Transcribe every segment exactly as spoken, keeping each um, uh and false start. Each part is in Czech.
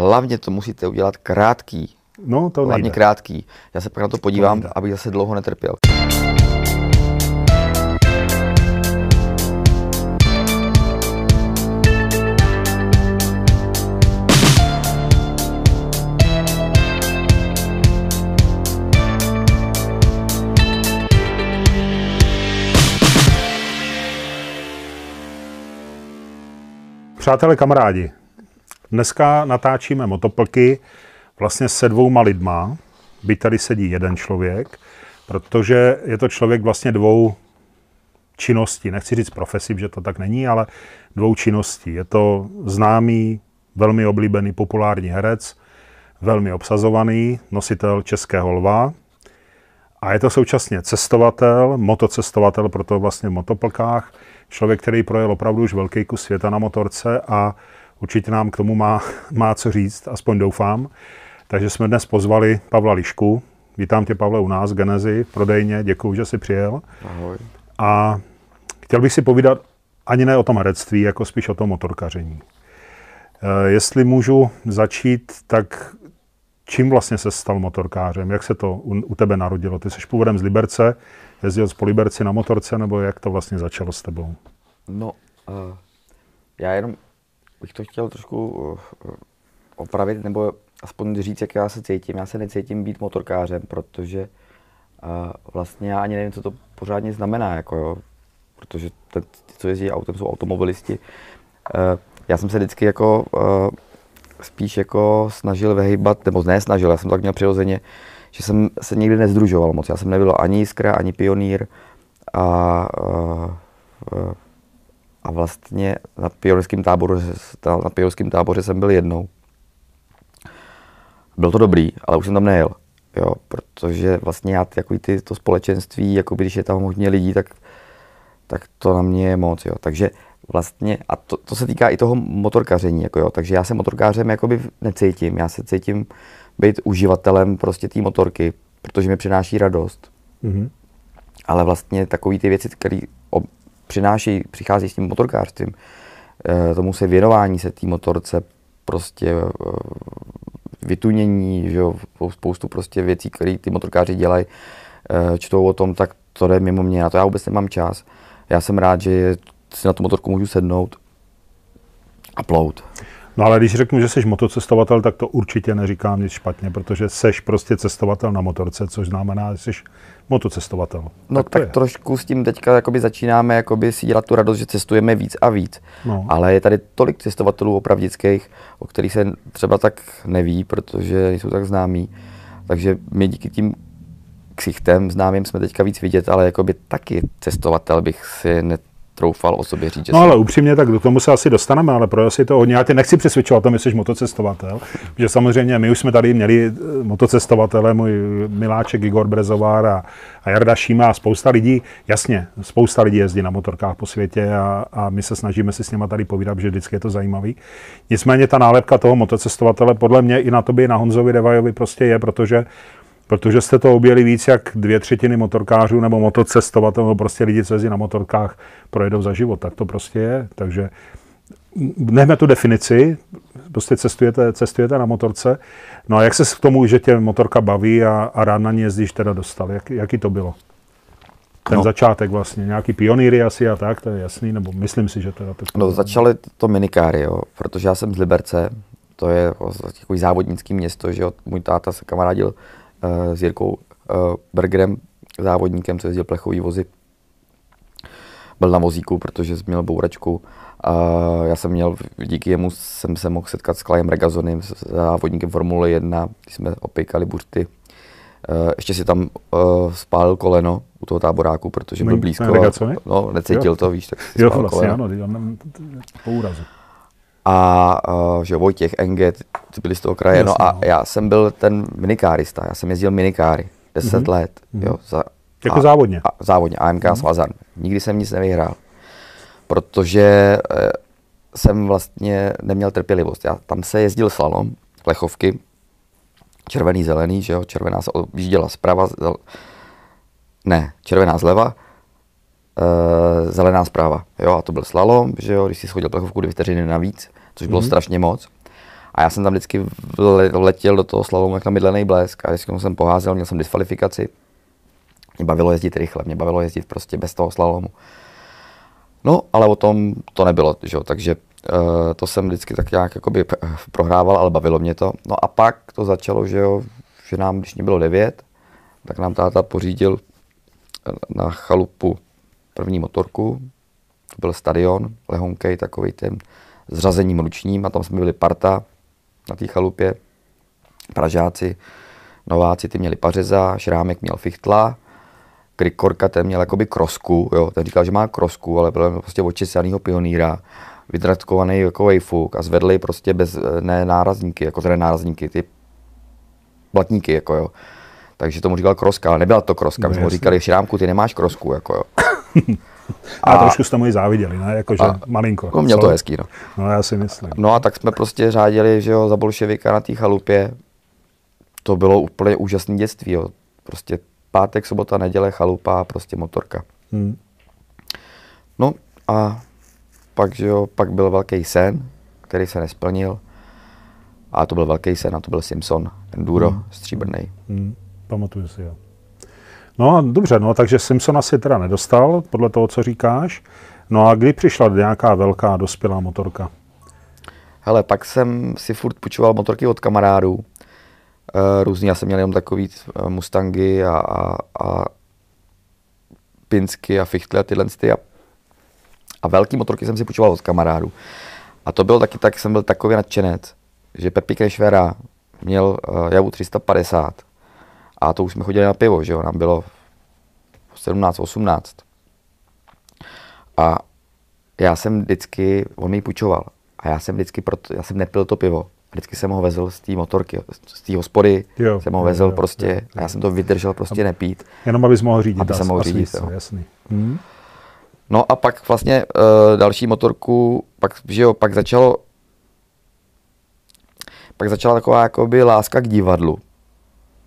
Hlavně to musíte udělat krátký. No, to hlavně nejde. Krátký. Já se pak na to podívám, to abych zase dlouho netrpěl. Přátelé, kamarádi, dneska natáčíme motoplky vlastně se dvouma lidma, byť tady sedí jeden člověk, protože je to člověk vlastně dvou činností. Nechci říct profesi, že to tak není, ale dvou činností. Je to známý, velmi oblíbený, populární herec, velmi obsazovaný, nositel Českého lva a je to současně cestovatel, motocestovatel, proto vlastně v motoplkách, člověk, který projel opravdu už velký kus světa na motorce a určitě nám k tomu má, má co říct, aspoň doufám. Takže jsme dnes pozvali Pavla Lišku. Vítám tě, Pavle, u nás v Genezi, prodejně. Děkuju, že jsi přijel. Ahoj. A chtěl bych si povídat ani ne o tom herectví, jako spíš o tom motorkaření. E, jestli můžu začít, tak čím vlastně se stal motorkářem? Jak se to u, u tebe narodilo? Ty jsi původem z Liberce, jezdil z Poliberci na motorce, nebo jak to vlastně začalo s tebou? No, uh, já jenom bych to chtěl trošku opravit, nebo aspoň říct, jak já se cítím. Já se necítím být motorkářem, protože uh, vlastně já ani nevím, co to pořádně znamená, jako jo. Protože ten, co jezdí autem, jsou automobilisti. Uh, já jsem se vždycky jako uh, spíš jako snažil vyhýbat, nebo ne snažil, já jsem tak měl přirozeně, že jsem se nikdy nezdružoval moc. Já jsem nebyl ani Jiskra, ani Pionýr a, a, a vlastně na pionýrském táboru, na pionýrském táboře jsem byl jednou. Byl to dobrý, ale už jsem tam nejel, jo, protože vlastně já jako ty, to společenství, jako když je tam hodně lidí, tak, tak to na mě je moc, jo. Takže vlastně, a to, to se týká i toho motorkaření, jako jo, takže já se motorkářem jakoby necítím, já se cítím být uživatelem prostě té motorky, protože mi přináší radost. Mm-hmm. Ale vlastně takové ty věci, které přináší, přichází s tím motorkářstvím, e, tomu se věnování se té motorce, prostě e, vytunění, že jo, spoustu prostě věcí, které ty motorkáři dělají, e, čtou o tom, tak to jde mimo mě, na to já vůbec nemám čas. Já jsem rád, že si na tu motorku můžu sednout a plout. No ale když řeknu, že jsi motocestovatel, tak to určitě neříkám nic špatně, protože jsi prostě cestovatel na motorce, což znamená, že jsi motocestovatel. No tak, tak trošku s tím teďka jakoby začínáme jakoby si dělat tu radost, že cestujeme víc a víc. No. Ale je tady tolik cestovatelů opravdických, o kterých se třeba tak neví, protože nejsou tak známí. Takže my díky tím ksichtem známým jsme teďka víc vidět, ale jakoby taky cestovatel bych si ne troufal o sobě říct. No ale upřímně, tak do tomu se asi dostaneme, ale pro si to hodně. Já tě nechci přesvědčovat o tom, jestli jsi motocestovatel, že samozřejmě my už jsme tady měli motocestovatele, můj miláček Igor Brezovár a, a Jarda Šíma a spousta lidí, jasně, spousta lidí jezdí na motorkách po světě a, a my se snažíme si s nimi tady povídat, že vždycky je to zajímavý. Nicméně ta nálepka toho motocestovatele podle mě i na tobě, na Honzovi Devajovi prostě je, protože Protože jste to objeli víc jak dvě třetiny motorkářů nebo motocestovatelů, nebo prostě lidi, co jezdí na motorkách, projedou za život. Tak to prostě je. Takže nechme tu definici, prostě cestujete, cestujete na motorce. No a jak se k tomu, že tě motorka baví a, a rád na ní jezdíš, teda dostal? Jak, jaký to bylo? Ten no. začátek vlastně, nějaký pionýry asi a tak, to je jasný, nebo myslím si, že teda... To... No začaly to minikáry, jo, protože já jsem z Liberce, to je jako závodnický město, že jo, můj táta se kamarádil s Jirkou Bergerem, závodníkem, co jezdil plechový vozy. Byl na vozíku, protože měl bouračku. Já jsem měl, díky jemu jsem se mohl setkat s Clayem Regazzonim, s závodníkem Formule jedna, když jsme opykali buřty. Ještě si tam spálil koleno u toho táboráku, protože byl blízko. No, necítil to, víš, tak si spálil koleno. Po úrazu. A že Vojtěch, Enge, ty byli z toho kraje, no a já jsem byl ten minikárista, já jsem jezdil minikáry deset mm-hmm. let, jo. Za, jako a, závodně? A, závodně, A M K mm-hmm. Svazan. Nikdy jsem nic nevyhrál, protože e, jsem vlastně neměl trpělivost. Já tam se jezdil slalom, plechovky, červený, zelený, že jo, červená se objížděla zprava, zel... ne, červená zleva, e, zelená zprava, jo, a to byl slalom, že jo, když si schodil plechovku dvě vteřiny navíc, což bylo mm-hmm. strašně moc. A A já jsem tam vždycky letěl do toho slalomu jak na mydlený blesk a vždycky jsem poházel, měl jsem diskvalifikaci. Mě bavilo jezdit rychle, mě bavilo jezdit prostě bez toho slalomu. No, ale o tom to nebylo, že? Takže uh, to jsem vždycky tak nějak jakoby prohrával, ale bavilo mě to. No a pak to začalo, že, jo, že nám, když mě bylo devět, tak nám táta pořídil na chalupu první motorku. To byl stadion, lehonkej, takový ten s řazením ručním a tam jsme byli parta na té chalupě. Pražáci, nováci, ty měli pařeza, Šrámek měl fichtla. Krikorka, ten měl jakoby krosku, jo, ten říkal, že má krosku, ale byl prostě očesanýho pionýra, vydratkovaný jako vejfuk a zvedli prostě bez, ne nárazníky, jako tedy nárazníky, ty blatníky, jako jo. Takže tomu říkal kroska, ale nebyla to kroska, my jsme mu říkali, Šrámku, ty nemáš krosku, jako jo. A, a trošku jste mu ji záviděli, ne, jakože malinko. No, měl to hezký, no. No, já si myslím. No a tak jsme prostě řádili, že jo, za bolševika na té chalupě. To bylo úplně úžasné dětství, jo, prostě. Pátek, sobota, neděle, chalupa, prostě motorka. Hmm. No a pak, že jo, pak byl velký sen, který se nesplnil. A to byl velký sen a to byl Simpson, enduro, hmm. stříbrnej. Hmm. Pamatuju si, jo. No dobře, no takže Simpsona si teda nedostal, podle toho, co říkáš. No a kdy přišla nějaká velká dospělá motorka? Hele, pak jsem si furt půjčoval motorky od kamarádů. Různý, já jsem měl jenom takový Mustangy a, a, a Pinsky a Fichtly a tyhle ty a, a velký motorky jsem si půjčoval od kamarádů. A to bylo taky tak, jsem byl takový nadšenec, že Pepík Kraschwera měl uh, Javu tři sta padesát a to už jsme chodili na pivo, že jo, nám bylo sedmnáct, osmnáct. A já jsem vždycky, on mi půjčoval a já jsem vždycky, proto, já jsem nepil to pivo. Vždycky jsem ho vezl z té motorky, z té hospody, jo, jsem ho vezl jo, prostě jo, jo, a já jsem to vydržel prostě nepít. Jenom abys mohl řídit. Aby jsem mohl řídit, se, jasný. Hmm. No a pak vlastně uh, další motorku, pak, že jo, pak začalo, pak začala taková jakoby láska k divadlu,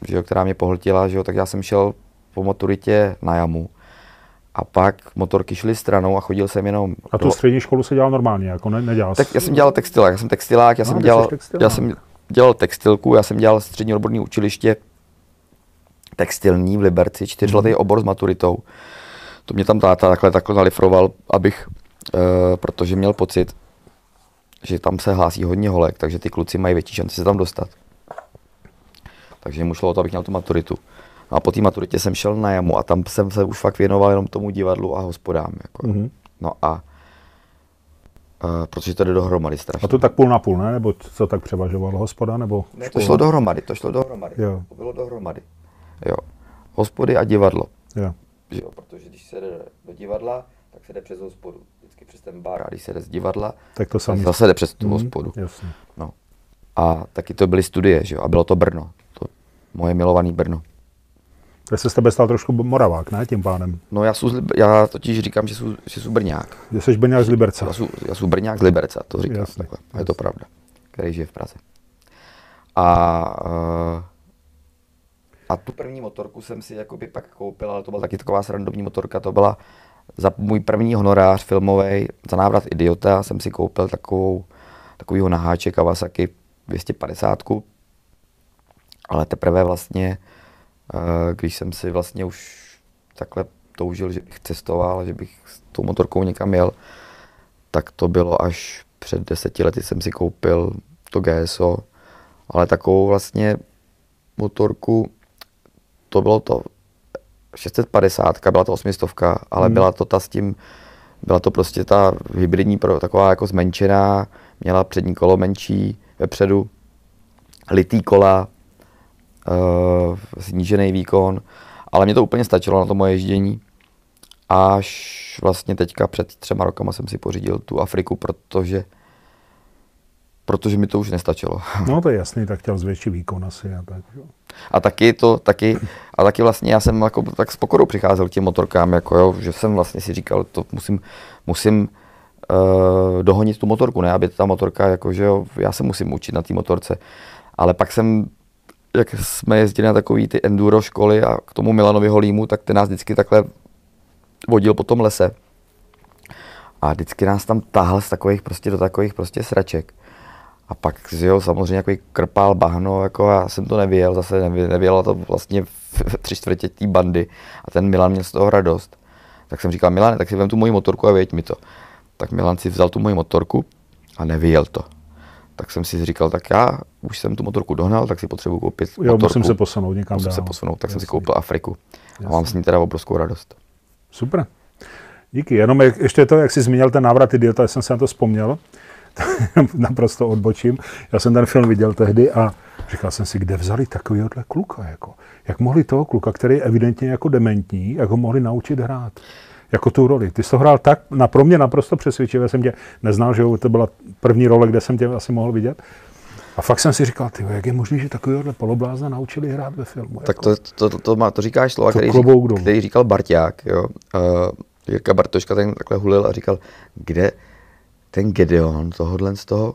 že jo, která mě pohltila, že jo, tak já jsem šel po maturitě na JAMU. A pak motorky šly stranou a chodil jsem jenom... A tu do... střední školu se dělal normálně, jako ne, nedělal jsi... Tak já jsem dělal textilák, já jsem textilák, já, no, jsem, dělal, textilák. já jsem dělal textilku, já jsem dělal střední odborné učiliště textilní v Liberci, čtyřletý hmm. obor s maturitou. To mě tam táta takhle, takhle nalifroval, abych, uh, protože měl pocit, že tam se hlásí hodně holek, takže ty kluci mají větší šanci se tam dostat. Takže mu šlo o to, abych měl tu maturitu. A po té maturitě jsem šel na JAMU a tam jsem se už fakt věnoval jenom tomu divadlu a hospodám. Jako. Mm-hmm. No a e, protože to jde dohromady strašně. A to tak půl na půl, ne? Nebo co tak převažovalo? Hospoda nebo škola? Ne, to šlo dohromady, to šlo dohromady. Jo. To bylo dohromady. Jo. Hospody a divadlo. Jo. Jo, protože když se jde do divadla, tak se jde přes hospodu. Vždycky přes ten bar. A když se jde z divadla, tak to samý. Zase jde přes tu mm-hmm. hospodu. Jasně. No. A taky to byly studie, že jo? A bylo to Brno. To moje milované Brno. Tak se z tebe stal trošku Moravák, ne, tím pánem? No já, jsou, já totiž říkám, že jsou, že jsou Brňák. Že jsi Brňák z Liberce. Já jsou, já jsou Brňák z Liberce, to říkám. Jasně, takhle. Jasně. Je to pravda, který žije v Praze. A, a tu první motorku jsem si jakoby pak koupil, ale to byla taky taková srandovní motorka, to byla za můj první honorář filmový, za Návrat idiota, jsem si koupil takovou, takovýho naháče Kawasaki dvě stě padesát, ale teprve vlastně když jsem si vlastně už takhle toužil, že bych cestoval, že bych s tou motorkou někam jel, tak to bylo až před deseti lety jsem si koupil to G S O, ale takovou vlastně motorku, to bylo to šest set padesát, byla to osm set, ale hmm. byla to ta s tím, byla to prostě ta hybridní, taková jako zmenšená, měla přední kolo menší vepředu, litý kola, Uh, snížený výkon, ale mě to úplně stačilo na to moje ježdění. Až vlastně teďka před třema rokama jsem si pořídil tu Afriku, protože protože mi to už nestačilo. No to je jasný, tak chtěl zvětší výkon asi. A, tak, jo. a taky to, taky, a taky vlastně já jsem jako tak s pokorou přicházel k těm motorkám, jako jo, že jsem vlastně si říkal, to musím, musím uh, dohonit tu motorku, ne, aby ta motorka, jako že jo, já se musím učit na té motorce, ale pak jsem jak jsme jezdili na takový ty enduro školy a k tomu Milanovi Holímu, tak ten nás vždycky takhle vodil po tom lese. A vždycky nás tam táhl z takových prostě do takových prostě sraček. A pak jo, samozřejmě jako krpál bahno, jako já jsem to nevěděl, zase nevěděla to vlastně v tři čtvrtě té bandy a ten Milan měl z toho radost. Tak jsem říkal, Milane, tak si vem tu moji motorku a věď mi to. Tak Milan si vzal tu moji motorku a nevyjel to. Tak jsem si říkal, tak já už jsem tu motorku dohnal, tak si potřebuji koupit jo, motorku. Musím se posunout někam dál. Musím se posunout, tak jasný. Jsem si koupil Afriku. Jasný. A mám s ní teda obrovskou radost. Super. Díky. Jenom je, ještě to, jak jsi zmínil ten návrat idiota, já jsem se na to vzpomněl. Naprosto odbočím. Já jsem ten film viděl tehdy a říkal jsem si, kde vzali takovýhle kluka. Jako. Jak mohli toho kluka, který je evidentně jako dementní, jak ho mohli naučit hrát. Jako tu roli. Ty jsi to hrál tak, na, pro mě naprosto přesvědčivě, jsem tě neznal, že to byla první role, kde jsem tě asi mohl vidět. A fakt jsem si říkal, tyjo, jak je možné, že takovýhle poloblázna naučili hrát ve filmu. Tak jako. to, to, to, má, to říkáš slova, to který, který říkal Barťák. Jo. Uh, Jirka Bartoška ten takhle hulil a říkal, kde ten Gedeon tohodlen z toho,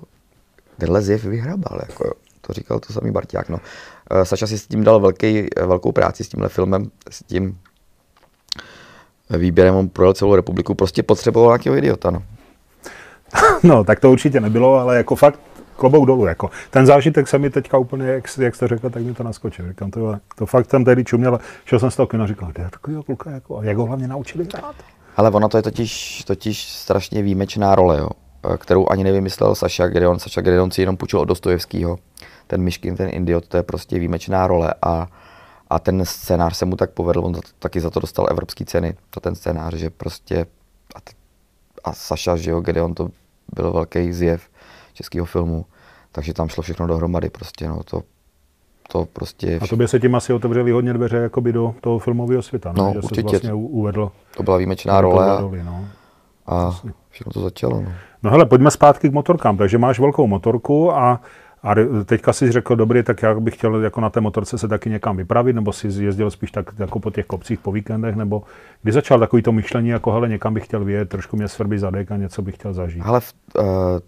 tenhle zjev vyhrabal. Jako, to říkal to samý Barťák. No. Uh, Saša si s tím dal velký, velkou práci, s tímhle filmem, s tím výběrem, on projel celou republiku, prostě potřeboval nějakého idiota, no. No, tak to určitě nebylo, ale jako fakt klobouk dolů, jako. Ten zážitek se mi teďka úplně, jak, jak jste řekl, tak mi to naskočil. Říkám, to, je, to fakt jsem tehdy čuměl, šel jsem z toho kina, říkal, kde je takovýho kluka, jako, a jak ho hlavně naučili hrát? Ale ono to je totiž, totiž strašně výjimečná role, jo, kterou ani nevymyslel Saša Gedeon. Saša Gedeon si jenom půjčil od Dostojevského. Ten Myškin, ten idiot, to je prostě výjimečná role a A ten scénář se mu tak povedl, on za to, taky za to dostal evropské ceny, za ten scénář, že prostě, a, t, a Saša, že jo, Gedeon, to byl velký zjev českého filmu, takže tam šlo všechno dohromady prostě, no, to, to prostě... A tobě se tím asi otevřeli hodně dveře, jakoby do toho filmového světa, no, ne? Že určitě, vlastně uvedl. To byla výjimečná role a, doli, no. a všechno to začalo, no. No hele, pojďme zpátky k motorkám, takže máš velkou motorku a... A teďka jsi řekl, dobrý, tak já bych chtěl jako na té motorce se taky někam vypravit, nebo si jezdil spíš tak jako po těch kopcích po víkendech, nebo kdy začal takový to myšlení, jako hele, někam bych chtěl vyjet, trošku mě svrbí zadek a něco bych chtěl zažít. Hele,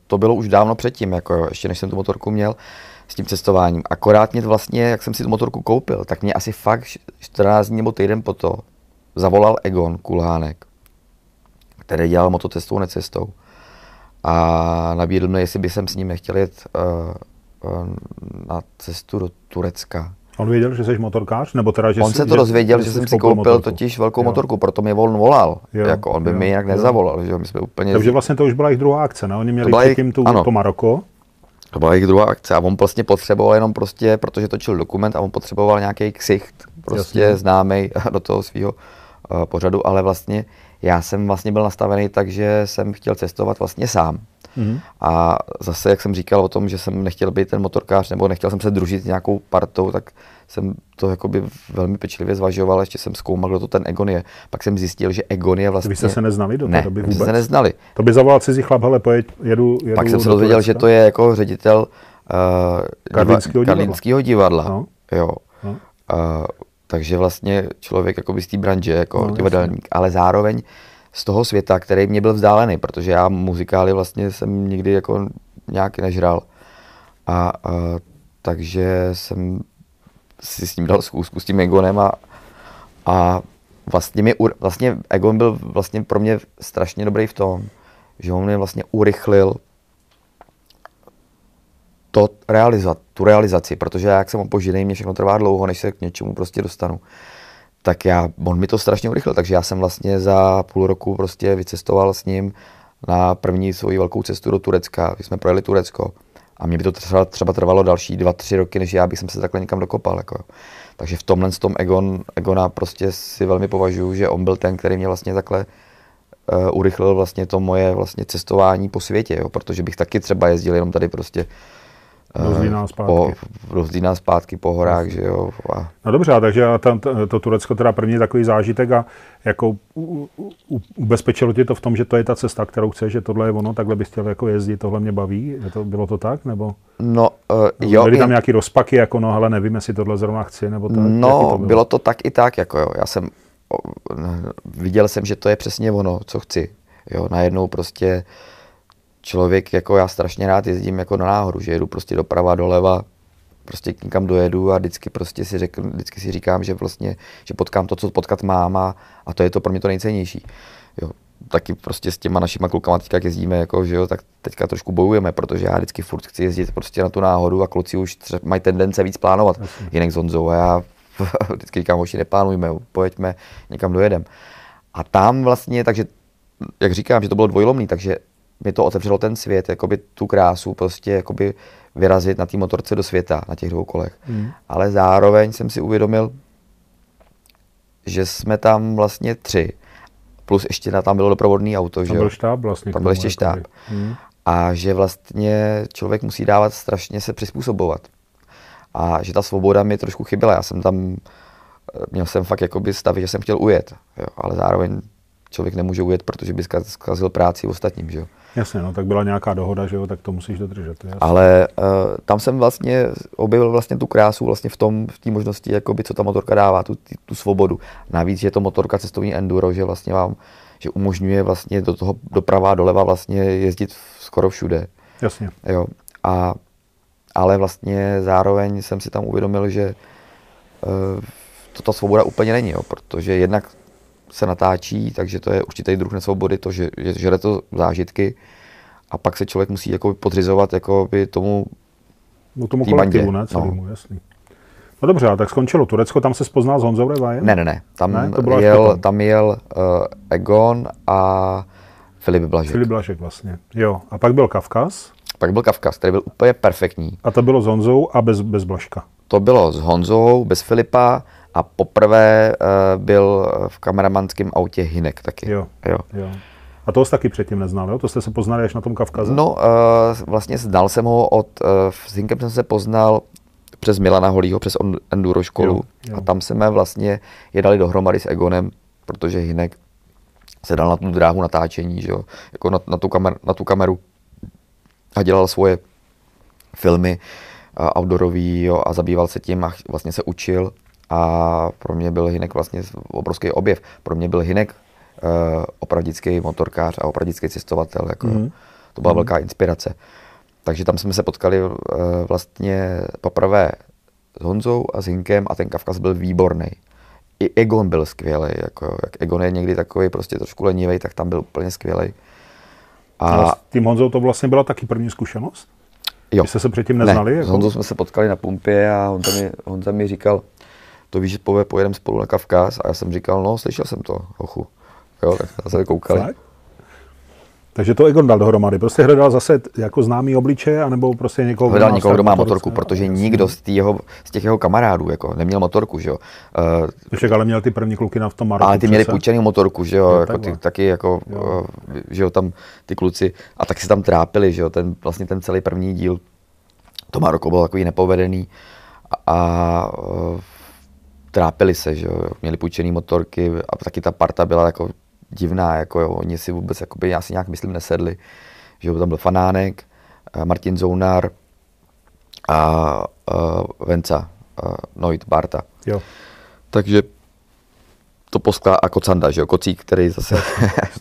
to bylo už dávno předtím, jako ještě než jsem tu motorku měl s tím cestováním. Akorát mě vlastně, jak jsem si tu motorku koupil, tak mě asi fakt čtrnáct dní nebo týden potom zavolal Egon Kulhánek, který dělal motocestou necestou a nabídl mě, jestli by jsem s ním nechtěl jet na cestu do Turecka. On věděl, že jsi motorkář? Nebo teda, že on se to dozvěděl, že, že jsem si koupil motorku. Totiž velkou jo. motorku, proto mě on volal. Jo. Jako, on by jo. mi jinak nezavolal. Že? My jsme úplně... Takže vlastně to už byla jich druhá akce, ne? Oni měli předtím tu to Maroko. To byla jich druhá akce a on vlastně potřeboval jenom prostě, protože točil dokument a on potřeboval nějaký ksicht, prostě známý do toho svého uh, pořadu, ale vlastně já jsem vlastně byl nastavený tak, že jsem chtěl cestovat vlastně sám. Mm-hmm. A zase, jak jsem říkal o tom, že jsem nechtěl být ten motorkář, nebo nechtěl jsem se družit s nějakou partou, tak jsem to jakoby velmi pečlivě zvažoval, ještě jsem zkoumal, kdo to ten Egon je. Pak jsem zjistil, že Egon je vlastně... Vy jste se neznali do té doby vůbec? Ne, se neznali. To by zavolal cizí chlap, hele, pojď, jedu, jedu... Pak jsem se dozvěděl, že to je jako ředitel uh, Karlinského divadla. No. Jo. No. Uh, takže vlastně člověk jakoby z té branže, jako no, divadelník, ale zároveň z toho světa, který mě byl vzdálený, protože já muzikály vlastně jsem nikdy jako nějak nežral. A, a takže jsem si s ním dal schůzku s tím Egonem a, a vlastně, mi, vlastně Egon byl vlastně pro mě strašně dobrý v tom, že on mě vlastně urychlil to realizat, tu realizaci, protože já, jak jsem opožděný, mě všechno trvá dlouho, než se k něčemu prostě dostanu. Tak já, on mi to strašně urychlil, takže já jsem vlastně za půl roku prostě vycestoval s ním na první svoji velkou cestu do Turecka, když jsme projeli Turecko. A mě by to třeba, třeba trvalo další dva, tři roky, než já bych jsem se takhle někam dokopal. Jako. Takže v tomhle s tom Egon, Egona prostě si velmi považuji, že on byl ten, který mě vlastně takhle uh, urychlil vlastně to moje vlastně cestování po světě, jo, protože bych taky třeba jezdil jenom tady prostě rozdí nás zpátky po horách, že jo. A... No dobře, takže tam to Turecko teda první takový zážitek a jako ubezpečilo tě to v tom, že to je ta cesta, kterou chceš, že tohle je ono, takhle bys chtěl jako jezdit, tohle mě baví, to, bylo to tak, nebo? No uh, jo. Byly tam i... nějaký rozpaky, jako no, ale nevím, jestli tohle zrovna chci, nebo tak. No, to bylo? bylo to tak i tak, jako jo, já jsem, viděl jsem, že to je přesně ono, co chci, jo, najednou prostě člověk, jako já strašně rád jezdím jako na náhoru, že jedu prostě doprava, doleva, prostě někam dojedu a vždycky prostě si, řekl, vždycky si říkám, že vlastně, že potkám to, co potkat mám a, a to je to pro mě to nejcennější. Jo. taky prostě s těma našima klukama teďka, jak jezdíme, jako, že jo, tak teďka trošku bojujeme, protože já vždycky furt chci jezdit prostě na tu náhodu a kluci už třeba mají tendence víc plánovat. Jasně. Jinak s Honzou a já vždycky říkám, hoši, neplánujme, pojeďme, někam dojedem. A tam vlastně, takže, jak říkám, že to bylo dvojlomný, takže mi to otevřelo ten svět, jakoby tu krásu prostě jakoby vyrazit na té motorce do světa, na těch dvou kolech. Mm. Ale zároveň jsem si uvědomil, že jsme tam vlastně tři. Plus ještě tam bylo doprovodný auto, tam že jo? Byl štáb vlastně. Tam byl ještě štáb. Hmm. A že vlastně člověk musí dávat strašně se přizpůsobovat. A že ta svoboda mi trošku chyběla. Já jsem tam, měl jsem fakt jakoby stavy, že jsem chtěl ujet. Jo? Ale zároveň člověk nemůže ujet, protože by zkazil práci ostatním, že jo? Jasně, no tak byla nějaká dohoda, že jo, tak to musíš dodržet. Jasně. Ale uh, tam jsem vlastně objevil vlastně tu krásu vlastně v tom, v té možnosti, jakoby, co ta motorka dává, tu, tu svobodu. Navíc, že je to motorka cestovní enduro, že vlastně vám, že umožňuje vlastně do toho doprava a doleva vlastně jezdit skoro všude. Jasně. Jo, a, ale vlastně zároveň jsem si tam uvědomil, že uh, to ta svoboda úplně není, jo, protože jednak se natáčí, takže to je určitý druh nesvobody, to, že, že žere to zážitky a pak se člověk musí jakoby podřizovat jakoby tomu, no, tomu kolektivu, ne? Celému, no. Jasný. No dobře, ale tak skončilo Turecko, tam se spoznal s Honzou Devajem? Ne, ne, ne, tam ne? jel, tam jel uh, Egon a Filip Blažek. Filip Blažek vlastně, jo. A pak byl Kavkaz? Pak byl Kavkaz, který byl úplně perfektní. A to bylo s Honzou a bez, bez Blažka? To bylo s Honzou, bez Filipa. A poprvé uh, byl v kameramanském autě Hynek taky. Jo, jo. Jo. A toho jsi taky předtím neznal, jo? To jste se poznali až na tom Kavkaze? No, uh, vlastně znal jsem ho od... Uh, s Hynkem jsem se poznal přes Milana Holího, přes enduro školu. Jo, jo. A tam jsme vlastně jedali dohromady s Egonem, protože Hynek se dal na tu dráhu natáčení, že jo? Jako na, na, tu kamer, na tu kameru. A dělal svoje filmy uh, outdoorový, jo? A zabýval se tím a vlastně se učil. A pro mě byl Hynek vlastně obrovský objev. Pro mě byl Hynek uh, opravdický motorkář a opravdický cestovatel. Jako, mm. To byla mm. velká inspirace. Takže tam jsme se potkali uh, vlastně poprvé s Honzou a s Hynkem a ten Kavkaz byl výborný. I Egon byl skvělý. Jako, jak Egon je někdy takový prostě trošku lenivý, tak tam byl úplně skvělý. A, a s tím Honzou to vlastně byla taky první zkušenost? Jo. Vy jste se předtím neznali? Ne, jako? S Honzou jsme se potkali na pumpě a Honza mi, Honza mi říkal, to víš, že pojedeme spolu na Kavkaz a já jsem říkal, no, slyšel jsem to, hochu. Jo, tak jsme se koukali. Tak? Takže to Egon dal dohromady. Prostě hledal zase jako známý obličeje, anebo prostě někoho... Hledal někoho, kdo má motorku, protože nikdo z, týho, z těch jeho kamarádů jako neměl motorku, že jo. Však ale měl ty první kluky na v tom Maroku. Ale ty měli půjčenou motorku, že jo, no, jako ty, taky jako, jo. Že jo, tam ty kluci, a tak se tam trápili, že jo, ten, vlastně ten celý první díl, to Maroko bylo takový nepovedený a, a trápili se, že jo, měli půjčený motorky a taky ta parta byla jako divná, jako jo, oni si vůbec, jakoby, já si nějak myslím nesedli, že jo, tam byl Fanánek, Martin Zounar a, a Venca, a Noit Barta. Jo. Takže to posklá a Kocanda, že jo, Kocík, který zase,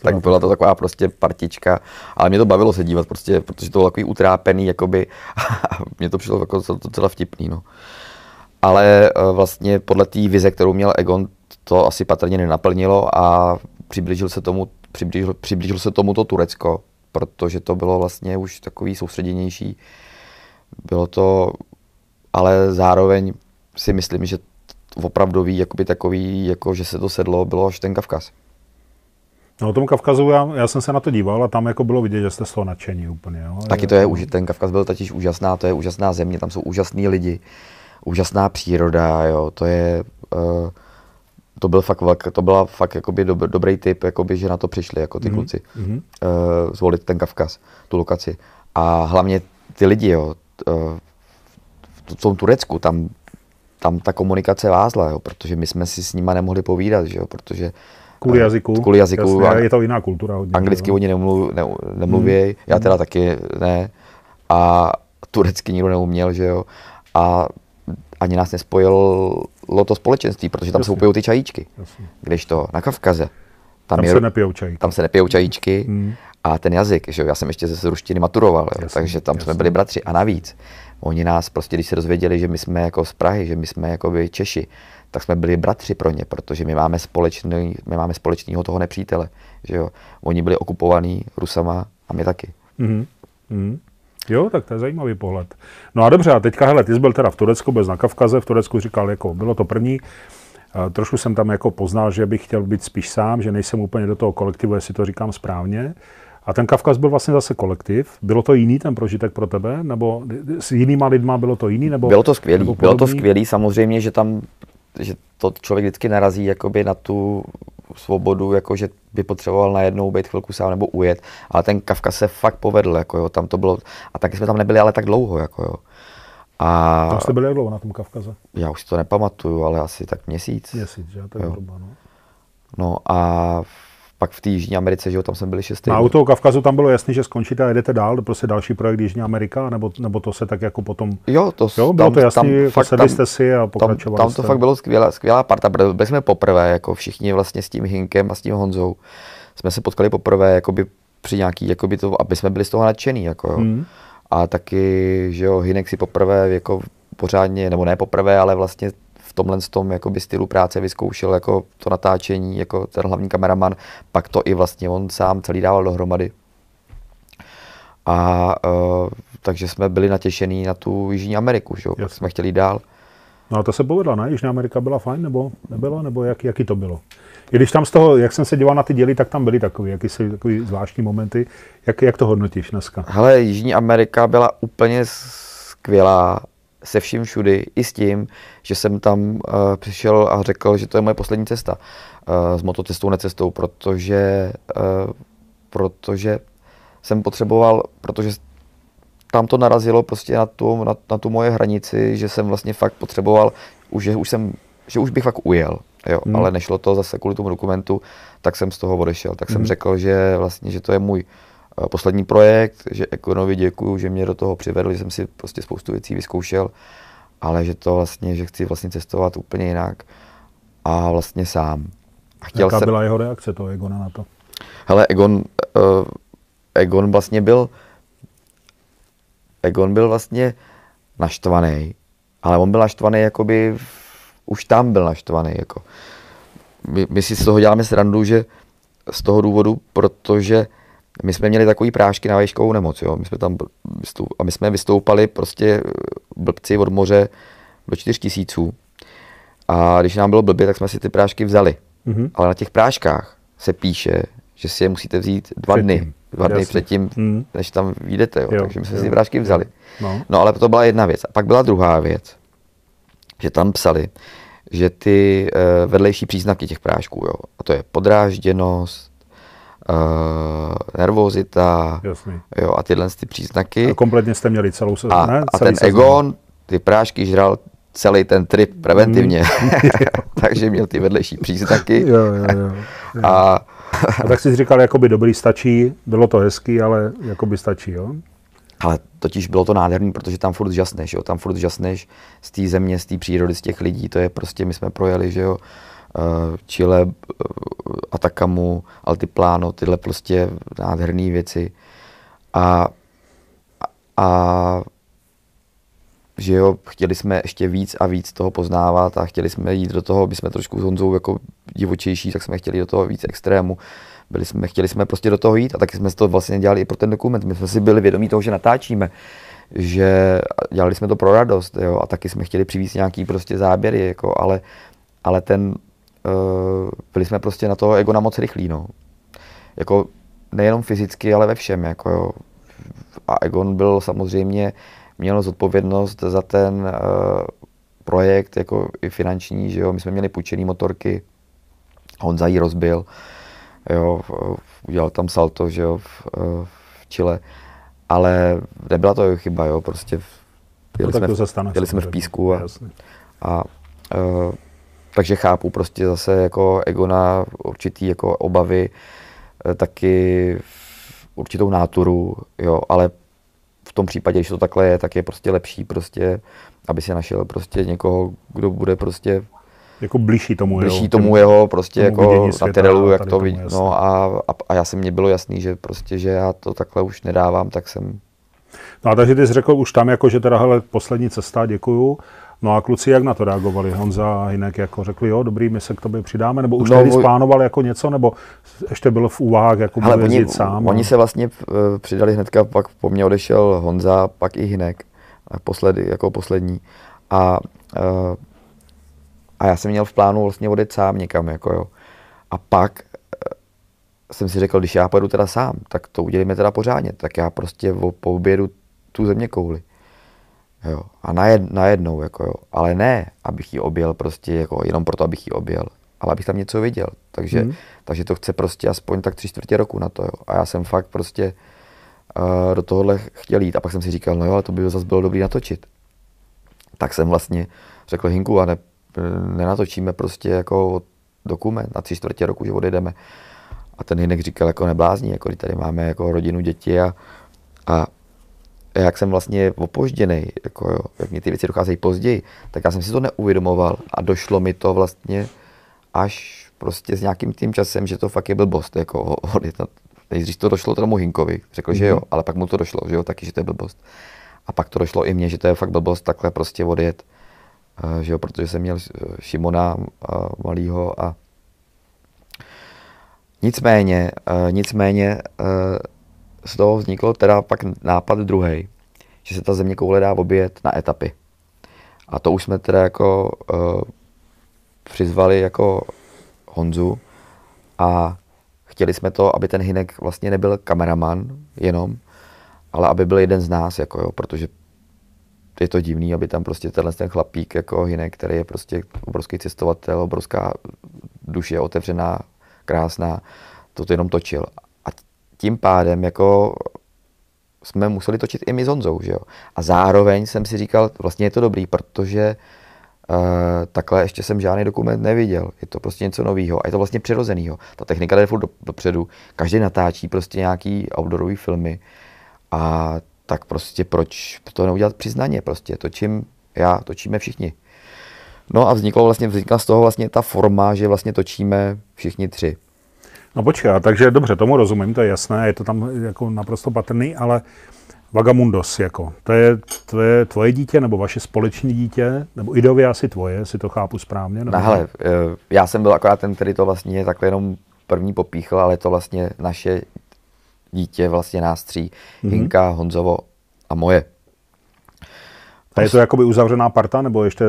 tak byla to taková prostě partička, ale mě to bavilo se dívat prostě, protože to bylo takový utrápený, jakoby, a mě to přišlo jako docela vtipný, no. Ale vlastně podle té vize, kterou měl Egon, to asi patrně nenaplnilo a přiblížil se tomu, přiblížil, přiblížil se tomu to Turecko, protože to bylo vlastně už takový soustředěnější. Bylo to, ale zároveň si myslím, že opravdový, jakoby takový, jako že se to sedlo, bylo až ten Kavkaz. No o tom Kavkazu, já, já jsem se na to díval a tam jako bylo vidět, že jste z toho nadšení úplně. Jo? Taky to je, ten Kavkaz byl totiž úžasná, to je úžasná země, tam jsou úžasní lidi. Úžasná příroda, jo, to je, uh, to byl fakt, to byla fakt jakoby dob, dobrý tip, jakoby, že na to přišli, jako ty mm-hmm. kluci, uh, zvolit ten Kavkaz, tu lokaci. A hlavně ty lidi, jo, uh, v tom Turecku, tam, tam ta komunikace vázla, jo, protože my jsme si s nima nemohli povídat, že jo, protože... Kvůli jazyku, kvůli jazyku jasně, je to jiná kultura hodně. Anglicky oni nemluv, ne, nemluvějí, mm. já teda taky ne, a turecky nikdo neuměl, že jo, a... Ani nás nespojilo to společenství, protože tam jasně. se upijou ty čajíčky. Jasně. Když to na Kavkaze, tam, tam je, se nepijou čajíčky, tam se nepijou čajíčky hmm. A ten jazyk, že jo, já jsem ještě ze ruštiny maturoval, jo, jasný, takže tam jasný. Jsme byli bratři a navíc. Oni nás prostě, když se dozvěděli, že my jsme jako z Prahy, že my jsme jakoby Češi, tak jsme byli bratři pro ně, protože my máme, společný, my máme společného toho nepřítele, že jo. Oni byli okupovaní Rusama a my taky. Mm-hmm. Mm-hmm. Jo, tak to je zajímavý pohled. No a dobře, a teďka, hele, ty jsi byl teda v Turecku, byl na Kavkaze, v Turecku říkal, jako bylo to první. Trošku jsem tam jako poznal, že bych chtěl být spíš sám, že nejsem úplně do toho kolektivu, jestli to říkám správně. A ten Kavkaz byl vlastně zase kolektiv. Bylo to jiný ten prožitek pro tebe? Nebo s jinýma lidma bylo to jiný? Nebo, bylo to skvělý. Nebo bylo to skvělý, samozřejmě, že tam, že to člověk vždycky narazí jakoby na tu svobodu, jako že by potřeboval najednou být chvilku sám nebo ujet. Ale ten Kavkaz se fakt povedl, jako jo, tam to bylo. A taky jsme tam nebyli ale tak dlouho, jako jo. A tam jste byli jak dlouho na tom Kavkaze? Já už si to nepamatuju, ale asi tak měsíc. Měsíc, že? To je hruba, no. No a pak v té Jižní Americe, že jo, tam jsme byli šest týdnů. A u toho Kavkazu tam bylo jasný, že skončíte a jedete dál, prostě další projekt Jižní Amerika, nebo, nebo to se tak jako potom... Jo, to, jo, bylo tam, to jasný, posedli jste si a pokračovali tam, tam to jste. Fakt bylo skvělá, skvělá parta, byli jsme poprvé, jako všichni vlastně s tím Hynkem a s tím Honzou, jsme se potkali poprvé, jakoby při nějaký, jakoby to, aby jsme byli z toho nadšený, jako jo. Hmm. A taky, že jo, Hynek si poprvé, jako pořádně, nebo ne poprvé, ale vlastně v tomhle tom, jakoby, stylu práce vyzkoušel jako to natáčení, jako ten hlavní kameraman, pak to i vlastně on sám celý dával dohromady. A uh, takže jsme byli natěšení na tu Jižní Ameriku, že jo, tak jsme chtěli dál. No a to se povedla, ne? Jižní Amerika byla fajn, nebo nebyla, nebo jak, jaký to bylo? I když tam z toho, jak jsem se díval na ty díly, tak tam byly takové, jaký jsou takové zvláštní momenty. Jak, jak to hodnotíš dneska? Hele, Jižní Amerika byla úplně skvělá, se vším všudy, i s tím, že jsem tam uh, přišel a řekl, že to je moje poslední cesta uh, s motocestou, necestou, protože, uh, protože jsem potřeboval, protože tam to narazilo prostě na tu, na, na tu moje hranici, že jsem vlastně fakt potřeboval, už, že, už jsem, že už bych fakt ujel, jo, hmm. ale nešlo to zase kvůli tomu dokumentu, tak jsem z toho odešel, tak hmm. jsem řekl, že vlastně, že to je můj poslední projekt, že Ekonovi děkuju, že mě do toho přivedl, že jsem si prostě spoustu věcí vyzkoušel, ale že to vlastně, že chci vlastně cestovat úplně jinak a vlastně sám. A chtěl Jaká jsem... byla jeho reakce toho Egona na to? Hele, Egon, uh, Egon vlastně byl, Egon byl vlastně naštvaný, ale on byl naštvaný, jakoby už tam byl naštvaný, jako. My, my si z toho děláme srandu, že z toho důvodu, protože my jsme měli takový prášky na vejškovou nemoc, jo? My jsme tam a my jsme vystoupali prostě blbci od moře do čtyř tisíců. A když nám bylo blbě, tak jsme si ty prášky vzali. Mm-hmm. Ale na těch práškách se píše, že si je musíte vzít dva předtím. dny, dva Jasně. dny předtím, mm-hmm. než tam vyjdete. Jo? Jo, takže my jsme jo. si ty prášky vzali. No. No ale to byla jedna věc. A pak byla druhá věc, že tam psali, že ty uh, vedlejší příznaky těch prášků, jo? A to je podrážděnost, Uh, nervozita, jo, a tyhle ty příznaky. A kompletně jste měli celou sezónu. A, a ten sezon. Egon ty prášky žral celý ten trip preventivně, mm. takže měl ty vedlejší příznaky. jo, jo, jo, jo. A, a tak jsi říkal, jakoby dobrý stačí, bylo to hezký, ale jakoby stačí, jo? Ale totiž bylo to nádherný, protože tam furt žasneš, jo, tam furt žasneš z té země, z té přírody, z těch lidí, to je prostě, my jsme projeli, že jo, Chile, Atakamu, Altiplano, tyhle prostě nádherné věci. A, a že jo, chtěli jsme ještě víc a víc toho poznávat a chtěli jsme jít do toho, aby jsme trošku s Honzou jako divočejší, tak jsme chtěli do toho víc extrému. Byli jsme, chtěli jsme prostě do toho jít a taky jsme to vlastně dělali i pro ten dokument. My jsme si byli vědomí toho, že natáčíme, že dělali jsme to pro radost, jo, a taky jsme chtěli přivést nějaký prostě záběry, jako, ale Ale ten, uh, byli jsme prostě na toho Egona moc rychlí, no. Jako nejenom fyzicky, ale ve všem, jako jo. A Egon byl samozřejmě, měl zodpovědnost za ten uh, projekt, jako i finanční, že jo. My jsme měli půjčený motorky, Honza ji rozbil, jo, udělal tam salto, že jo, v, v Chile. Ale nebyla to jeho chyba, jo, prostě jeli, no, jsme, to v, jeli jsme v písku a, a uh, takže chápu prostě zase jako Egona určitý jako obavy, taky určitou náturu, jo, ale v tom případě, když to takhle je, tak je prostě lepší prostě, aby si našel prostě někoho, kdo bude prostě jako bližší tomu, bližší jeho, tomu jeho prostě tomu jako materiálu, jak to vidí. No a, a já jsem, mě bylo jasný, že prostě, že já to takhle už nedávám, tak jsem... No a takže ty jsi řekl už tam jako, že teda hele, poslední cesta, děkuju. No a kluci jak na to reagovali? Honza a Hynek jako řekli, jo, dobrý, my se k tobě přidáme, nebo už no, tady splánovali jako něco, nebo ještě bylo v úvahách jako jezdit sám? Oni a... se vlastně přidali hnedka, pak po mně odešel Honza, pak i Hynek, posledy, jako poslední. A, a já jsem měl v plánu vlastně odjet sám někam, jako jo. A pak jsem si řekl, když já pojedu teda sám, tak to udělíme teda pořádně, tak já prostě poobědu tu země kouli. Jo, a najed, najednou, jako jo, ale ne, abych ji objel prostě, jako jenom proto, abych ji objel, ale abych tam něco viděl, takže, mm. takže to chce prostě aspoň tak tři čtvrtě roku na to, jo, a já jsem fakt prostě uh, do tohohle chtěl jít a pak jsem si říkal, no jo, ale to by zase bylo dobrý natočit, tak jsem vlastně řekl Hynku, a ne, nenatočíme prostě jako dokument na tři čtvrtě roku, že odjedeme, a ten Hynek říkal, jako neblázní, jako tady máme jako rodinu, děti a, a jak jsem vlastně opožděnej, jako jo, jak mě ty věci docházejí později, tak já jsem si to neuvědomoval a došlo mi to vlastně až prostě s nějakým tím časem, že to fakt je blbost, jako nejdřív to došlo tomu Hynkovi, řekl, mm-hmm. že jo, ale pak mu to došlo, že jo, taky, že to je blbost. A pak to došlo i mně, že to je fakt blbost takhle prostě odjet, že jo, protože jsem měl Šimona malýho a nicméně, nicméně, z toho vznikl teda pak nápad druhý, že se ta země koule dá obět na etapy. A to už jsme teda jako uh, přizvali jako Honzu a chtěli jsme to, aby ten Hynek vlastně nebyl kameraman jenom, ale aby byl jeden z nás, jako jo, protože je to divný, aby tam prostě tenhle ten chlapík jako Hynek, který je prostě obrovský cestovatel, obrovská duše, otevřená, krásná, to jenom točil. Tím pádem jako jsme museli točit i my s Honzou, že jo. A zároveň jsem si říkal, vlastně je to dobrý, protože uh, takhle ještě jsem žádný dokument neviděl. Je to prostě něco nového a je to vlastně přirozenýho. Ta technika jde furt do, dopředu, každý natáčí prostě nějaký outdoorový filmy a tak prostě proč to neudělat přiznaně prostě, točím já, točíme všichni. No a vzniklo vlastně, vznikla z toho vlastně ta forma, že vlastně točíme všichni tři. No počkej, takže dobře, tomu rozumím, to je jasné, je to tam jako naprosto patrný, ale Vagamundos, jako, to je tvoje, tvoje dítě, nebo vaše společné dítě, nebo ideově asi tvoje, si to chápu správně? No hele, já jsem byl akorát ten, který to vlastně takhle jenom první popíchl, ale to vlastně naše dítě, vlastně nás tří, mm-hmm. Hynka, Honzovo a moje. A je to jakoby uzavřená parta, nebo ještě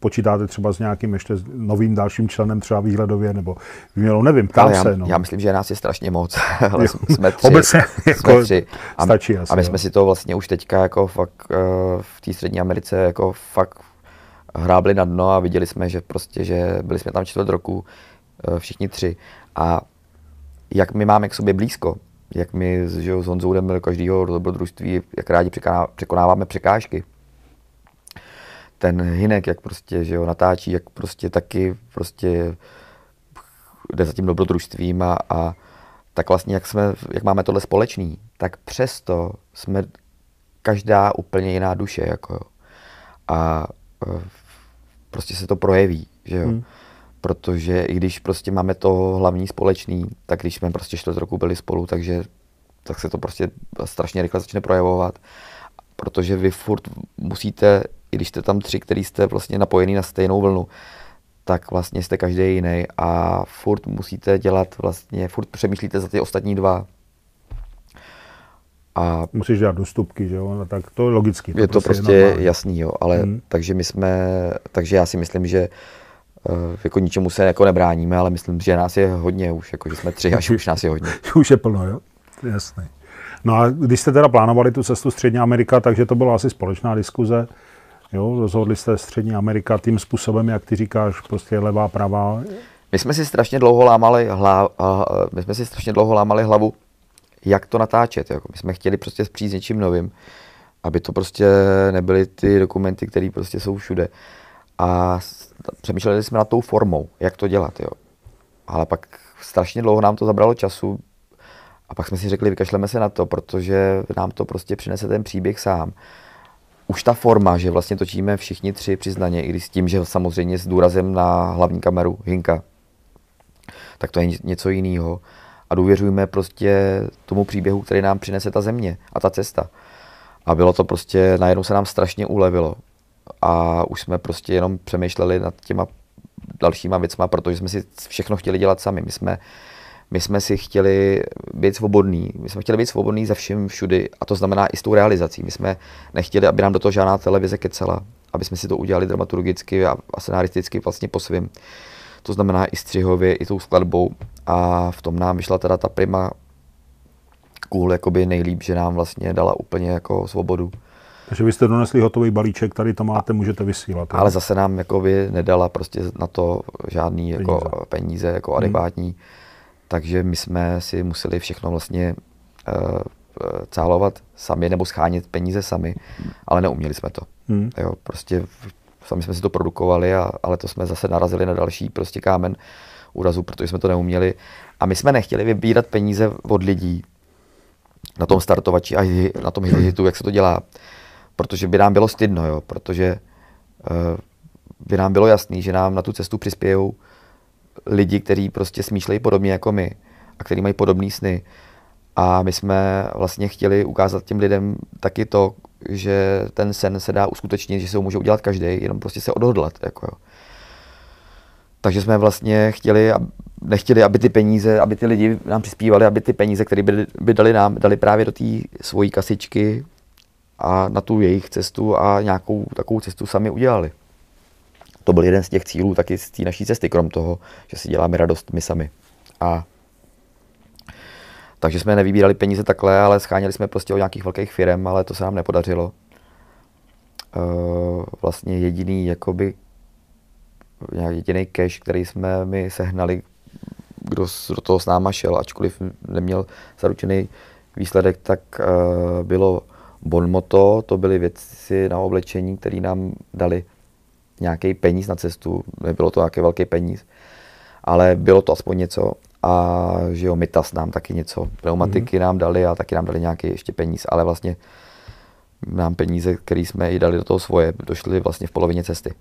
počítáte třeba s nějakým ještě novým dalším členem, třeba výhledově, nebo výměnou, nevím, ptám já, se. No. Já myslím, že nás je strašně moc, ale jsme tři. Obecně jako tři. A, stačí asi, a my jo. jsme si to vlastně už teďka jako fakt v té Střední Americe jako fakt hrábli na dno a viděli jsme, že prostě, že byli jsme tam čtvrt roku, všichni tři. A jak my máme k sobě blízko, jak my že, s Honzou jdeme do každého dobrodružství, jak rádi překonáváme překážky. Ten Hynek, jak prostě, že jo, natáčí, jak prostě taky prostě jde za tím dobrodružstvím a, a tak vlastně, jak, jsme, jak máme tohle společný, tak přesto jsme každá úplně jiná duše, jako jo. A prostě se to projeví, že jo. Hmm. Protože i když prostě máme to hlavní společný, tak když jsme prostě čtvrt roku byli spolu, takže tak se to prostě strašně rychle začne projevovat. Protože vy furt musíte, i když jste tam tři, který jste vlastně napojený na stejnou vlnu, tak vlastně jste každý jiný a furt musíte dělat vlastně, furt přemýšlíte za ty ostatní dva. A musíš dělat dostupky, že jo, no, tak to je logicky. To je to prostě, prostě jasný, jo, ale hmm. takže my jsme, takže já si myslím, že jako ničemu se jako nebráníme, ale myslím, že nás je hodně už, jako že jsme tři, až už nás je hodně. Už je plno, jo, jasný. No a když jste teda plánovali tu cestu Střední Amerika, takže to byla asi společná diskuze. Jo, rozhodli jste Střední Amerika tím způsobem, jak ty říkáš, prostě levá, pravá. My jsme si strašně dlouho lámali, hla, my jsme si strašně dlouho lámali hlavu, jak to natáčet. Jako my jsme chtěli prostě přijít s něčím novým, aby to prostě nebyly ty dokumenty, které prostě jsou všude. A přemýšleli jsme nad tou formou, jak to dělat. Jo. Ale pak strašně dlouho nám to zabralo času. A pak jsme si řekli, vykašleme se na to, protože nám to prostě přinese ten příběh sám. už ta forma, že vlastně točíme všichni tři přiznaně, i když s tím, že samozřejmě s důrazem na hlavní kameru Hynka, tak to je něco jiného. A důvěřujeme prostě tomu příběhu, který nám přinese ta země a ta cesta. A bylo to prostě, najednou se nám strašně ulevilo. A už jsme prostě jenom přemýšleli nad těma dalšíma věcma, protože jsme si všechno chtěli dělat sami. My jsme, my jsme si chtěli být svobodní. My jsme chtěli být svobodní za vším všudy. A to znamená i s tou realizací. My jsme nechtěli, aby nám do toho žádná televize kecela. Aby jsme si to udělali dramaturgicky a scenaristicky vlastně po svým. To znamená i střihově, i tou skladbou. A v tom nám vyšla teda ta Prima Cool jakoby nejlíp, že nám vlastně dala úplně jako svobodu. Takže vy jste donesli hotový balíček, tady to máte, můžete vysílat. Ale tak? Zase nám jakoby nedala prostě na to žádný peníze, jako, peníze, jako adekvátní. Hmm. Takže my jsme si museli všechno vlastně uh, cálovat sami nebo schánět peníze sami, hmm. ale neuměli jsme to. Hmm. Jo, prostě sami jsme si to produkovali, a, ale to jsme zase narazili na další prostě kámen úrazu, protože jsme to neuměli. A my jsme nechtěli vybírat peníze od lidí na tom startovači a hi, na tom hitu, jak se to dělá. Protože by nám bylo stydno, jo? Protože uh, by nám bylo jasný, že nám na tu cestu přispějou lidi, kteří prostě smýšlejí podobně jako my a kteří mají podobné sny. A my jsme vlastně chtěli ukázat těm lidem taky to, že ten sen se dá uskutečnit, že se ho může udělat každý, jenom prostě se odhodlat. Jako jo. Takže jsme vlastně chtěli, nechtěli, aby ty peníze, aby ty lidi nám přispívali, aby ty peníze, které by, by dali nám, dali právě do té svojí kasičky a na tu jejich cestu a nějakou takovou cestu sami udělali. To byl jeden z těch cílů taky z té naší cesty, krom toho, že si děláme radost my sami. A takže jsme nevybírali peníze takhle, ale scháněli jsme prostě od nějakých velkých firem, ale to se nám nepodařilo. Uh, vlastně jediný jakoby jediný cash, který jsme my sehnali, kdo do toho s náma šel, ačkoliv neměl zaručený výsledek, tak uh, bylo Bon Moto, to byly věci na oblečení, které nám dali nějaký peníz na cestu, nebylo to nějaký velký peníz, ale bylo to aspoň něco. A že jo, MITAS nám taky něco, pneumatiky mm. nám dali a taky nám dali nějaký ještě peníz, ale vlastně nám peníze, které jsme i dali do toho svoje, došly vlastně v polovině cesty.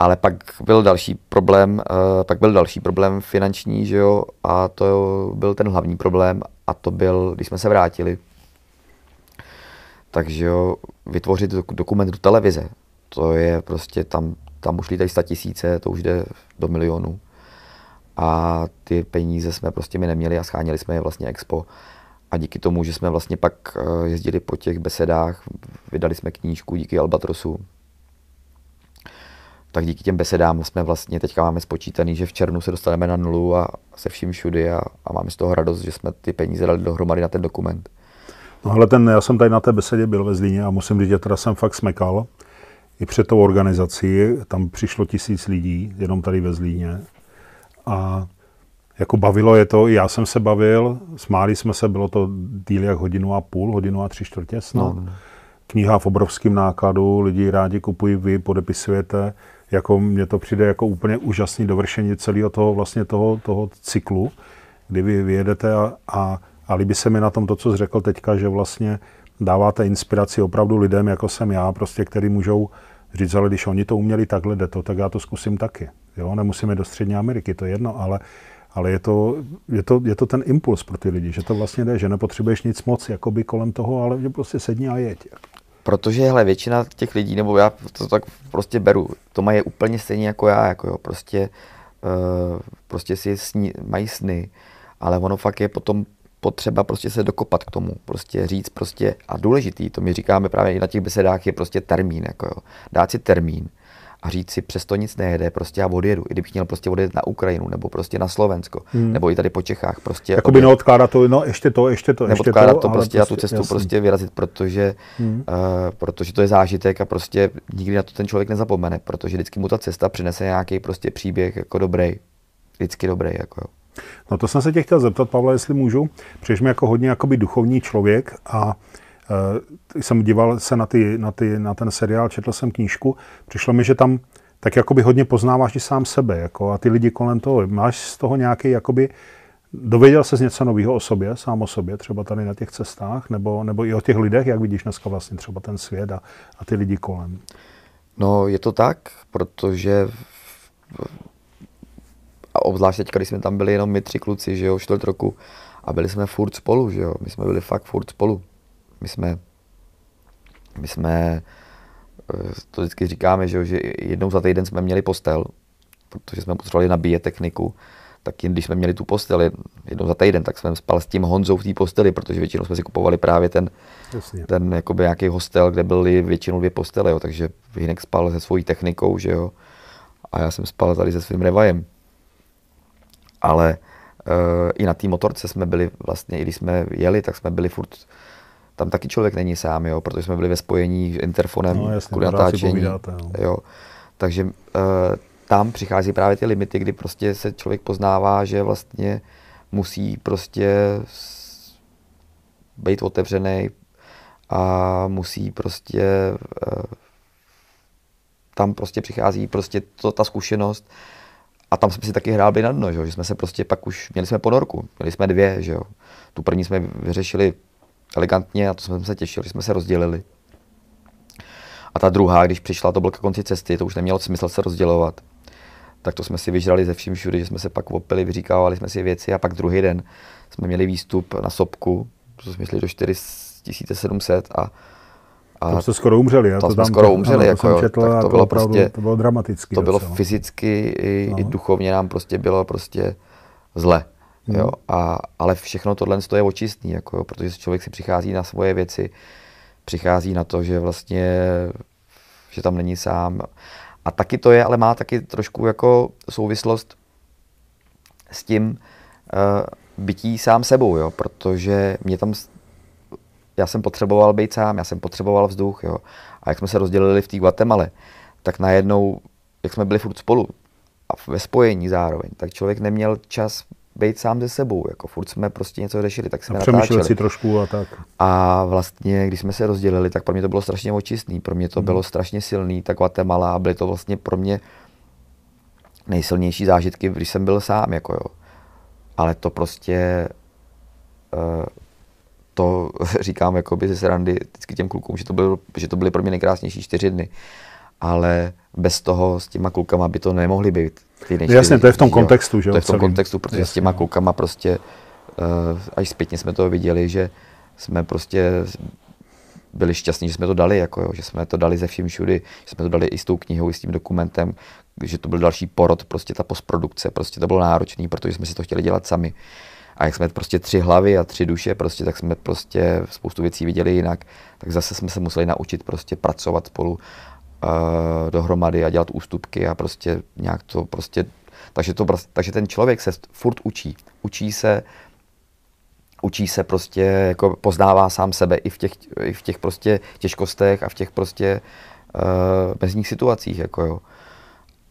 Ale pak byl další problém, uh, pak byl další problém finanční, že jo, a to byl ten hlavní problém a to byl, když jsme se vrátili, takže jo, vytvořit dokument do televize, to je prostě, tam, tam už lítají statisíce, to už jde do milionů. A ty peníze jsme prostě my neměli a scháněli jsme je vlastně expo. A díky tomu, že jsme vlastně pak jezdili po těch besedách, vydali jsme knížku díky Albatrosu, tak díky těm besedám jsme vlastně, teďka máme spočítaný, že v červnu se dostaneme na nulu a se vším všudy a, a máme z toho radost, že jsme ty peníze dali dohromady na ten dokument. No ale ten, já jsem tady na té besedě byl ve Zlíně a musím říct, že teda jsem fakt smekal. I před tou organizací, tam přišlo tisíc lidí, jenom tady ve Zlíně. A jako bavilo je to, já jsem se bavil, smáli jsme se, bylo to díl jak hodinu a půl, hodinu a tři čtvrtě snad. No. Kniha v obrovském nákladu, lidi rádi kupují, vy podepisujete. Jako mně to přijde jako úplně úžasný dovršení celého toho, vlastně toho, toho cyklu, kdy vy vyjedete a, a, a líbí se mi na tom to, co jsi řekl teďka, že vlastně dáváte inspiraci opravdu lidem, jako jsem já, prostě, který můžou říct, ale když oni to uměli takhle, jde to, tak já to zkusím taky. Jo? Nemusíme do Střední Ameriky, to je jedno, ale, ale je, to, je, to, je to ten impuls pro ty lidi, že to vlastně jde, že nepotřebuješ nic moc jakoby kolem toho, ale že prostě sedni a jeď. Protože hele, většina těch lidí, nebo já to tak prostě beru, to mají úplně stejně jako já, jako jo, prostě, uh, prostě si sní, mají sny, ale ono fakt je potom potřeba prostě se dokopat k tomu, prostě říct prostě a důležitý, to my říkáme právě i na těch besedách, je prostě termín, jako jo, dát si termín a říct si přesto nic nejede, prostě já odjedu, i kdybych měl prostě odjet na Ukrajinu, nebo prostě na Slovensko, hmm. nebo i tady po Čechách, prostě. Jakoby neodkládat to, no ještě to, ještě to, ještě to, to prostě na tu cestu jasný. Prostě vyrazit, protože, hmm. uh, protože to je zážitek a prostě nikdy na to ten člověk nezapomene, protože vždycky mu ta cesta přinese nějaký prostě příběh jako dobrý, vždycky dobrý, jako jo. No to jsem se tě chtěl zeptat, Pavle, jestli můžu. Přijdeš mi jako hodně jakoby duchovní člověk a e, jsem díval se na, ty, na, ty, na ten seriál, četl jsem knížku, přišlo mi, že tam tak jakoby hodně poznáváš i sám sebe jako, a ty lidi kolem toho. Máš z toho nějaký jakoby Dověděl ses něco nového o sobě, sám o sobě, třeba tady na těch cestách, nebo, nebo i o těch lidech, jak vidíš dneska vlastně třeba ten svět a, a ty lidi kolem? No, je to tak, protože a obzvlášť teď, když jsme tam byli jenom my tři kluci, že jo, čtvrt roku, a byli jsme furt spolu, že jo, my jsme byli fakt furt spolu. My jsme, my jsme, to vždycky říkáme, že jo, že jednou za týden jsme měli postel, protože jsme potřebovali nabíjet techniku. Tak když jsme měli tu posteli jednou za týden, tak jsem spal s tím Honzou v té posteli, protože většinou jsme si kupovali právě ten, ten jakoby nějaký hostel, kde byly většinou dvě postele, jo. Takže Hynek spal se svojí technikou, že jo, a já jsem spal tady se svým Revajem. Ale e, i na té motorce jsme byli vlastně, i když jsme jeli, tak jsme byli furt, tam taky člověk není sám, jo, protože jsme byli ve spojení s interfonem, no, kvůli natáčení, povídáte, jo. Jo. Takže e, tam přichází právě ty limity, kdy prostě se člověk poznává, že vlastně musí prostě být otevřený a musí prostě, tam prostě přichází prostě to, ta zkušenost a tam jsme si taky hráli na dno, že, jo? Že jsme se prostě pak už, měli jsme ponorku, měli jsme dvě, že jo. Tu první jsme vyřešili elegantně a to jsme se těšili, jsme se rozdělili. A ta druhá, když přišla, to byl ke konci cesty, to už nemělo smysl se rozdělovat. Tak to jsme si vyžrali ze vším všude, že jsme se pak opili, vyříkávali jsme si věci a pak druhý den jsme měli výstup na sopku, to jsme šli do čtyři tisíce sedm set a, a tam jsme skoro umřeli, já to tam skoro umřeli, ano, jako, četl, tak to, to bylo opravdu, prostě, to bylo dramatické. To bylo docela. Fyzicky i, i duchovně nám prostě bylo prostě zle, hmm. jo, a, ale všechno tohle je očistný, jako, protože člověk si přichází na svoje věci, přichází na to, že vlastně, že tam není sám. A taky to je, ale má taky trošku jako souvislost s tím uh, bytí sám sebou, jo, protože mě tam, já jsem potřeboval být sám, já jsem potřeboval vzduch, jo, a jak jsme se rozdělili v té Guatemale, tak najednou, jak jsme byli furt spolu a ve spojení zároveň, tak člověk neměl čas být sám ze sebou, jako furt jsme prostě něco řešili, tak jsme natáčeli. Si trošku a tak. A vlastně, když jsme se rozdělili, tak pro mě to bylo strašně očistný, pro mě to hmm. bylo strašně silný, ta Guatemala, a byly to vlastně pro mě nejsilnější zážitky, když jsem byl sám, jako jo. Ale to prostě, uh, to říkám jakoby ze srandy vždycky těm klukům, že to, bylo, že to byly pro mě nejkrásnější čtyři dny. Ale bez toho s těma klukama by to nemohli být. Ty jasně, to je v tom kontextu, že jo? To je v tom kontextu, protože jasně, s těma klukama prostě, uh, až zpětně jsme to viděli, že jsme prostě byli šťastní, že jsme to dali, jako jo, že jsme to dali ze vším všudy, že jsme to dali i s tou knihou, i s tím dokumentem, že to byl další porod, prostě ta postprodukce, prostě to bylo náročný, protože jsme si to chtěli dělat sami. A jak jsme prostě tři hlavy a tři duše, prostě, tak jsme prostě spoustu věcí viděli jinak, tak zase jsme se museli naučit prostě pracovat spolu dohromady a dělat ústupky a prostě nějak to prostě, takže, to, takže ten člověk se furt učí, učí se, učí se prostě, jako poznává sám sebe i v těch, i v těch prostě těžkostech a v těch prostě uh, mezních situacích, jako jo.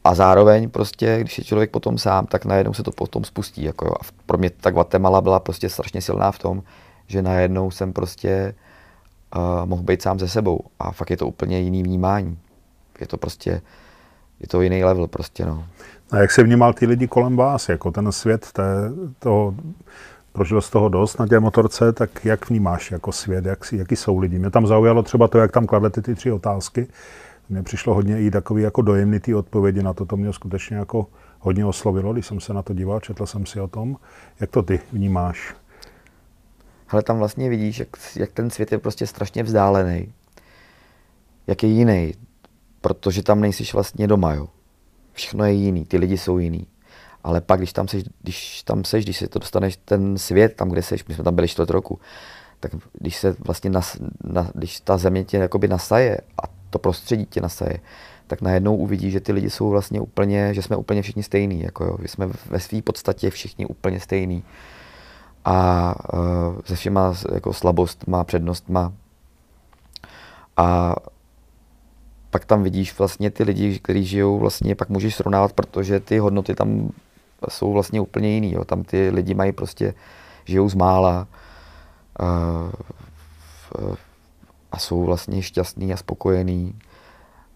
A zároveň prostě, když je člověk potom sám, tak najednou se to potom spustí, jako jo. A pro mě ta Guatemala byla prostě strašně silná v tom, že najednou jsem prostě uh, mohl být sám se sebou a fakt je to úplně jiný vnímání. Je to prostě, je to jiný level prostě, no. A jak jsi vnímal ty lidi kolem vás, jako ten svět, té, toho, prožil z toho dost na té motorce, tak jak vnímáš jako svět, jak, jaký jsou lidi? Mě tam zaujalo třeba to, jak tam kladete ty tři otázky. Mně přišlo hodně i takový jako dojemný ty odpovědi na to, to mě skutečně jako hodně oslovilo, když jsem se na to díval, četl jsem si o tom. Jak to ty vnímáš? Hele, tam vlastně vidíš, jak, jak ten svět je prostě strašně vzdálený. Jak je jiný. Protože tam nejsiš vlastně doma, jo. Všechno je jiný, ty lidi jsou jiný. Ale pak, když tam seš, když tam seš, když se to dostaneš ten svět, tam, kde seš, my jsme tam byli čtvrt roku, tak když se vlastně, nas, na, když ta země tě jakoby nasaje a to prostředí tě nasaje, tak najednou uvidíš, že ty lidi jsou vlastně úplně, že jsme úplně všichni stejní, jako jo. Že jsme ve své podstatě všichni úplně stejní. A uh, se všema jako slabostma, přednostma. A pak tam vidíš vlastně ty lidi, kteří žijou, vlastně pak můžeš srovnávat, protože ty hodnoty tam jsou vlastně úplně jiný, jo. Tam ty lidi mají prostě, žijou zmála uh, a jsou vlastně šťastný a spokojený,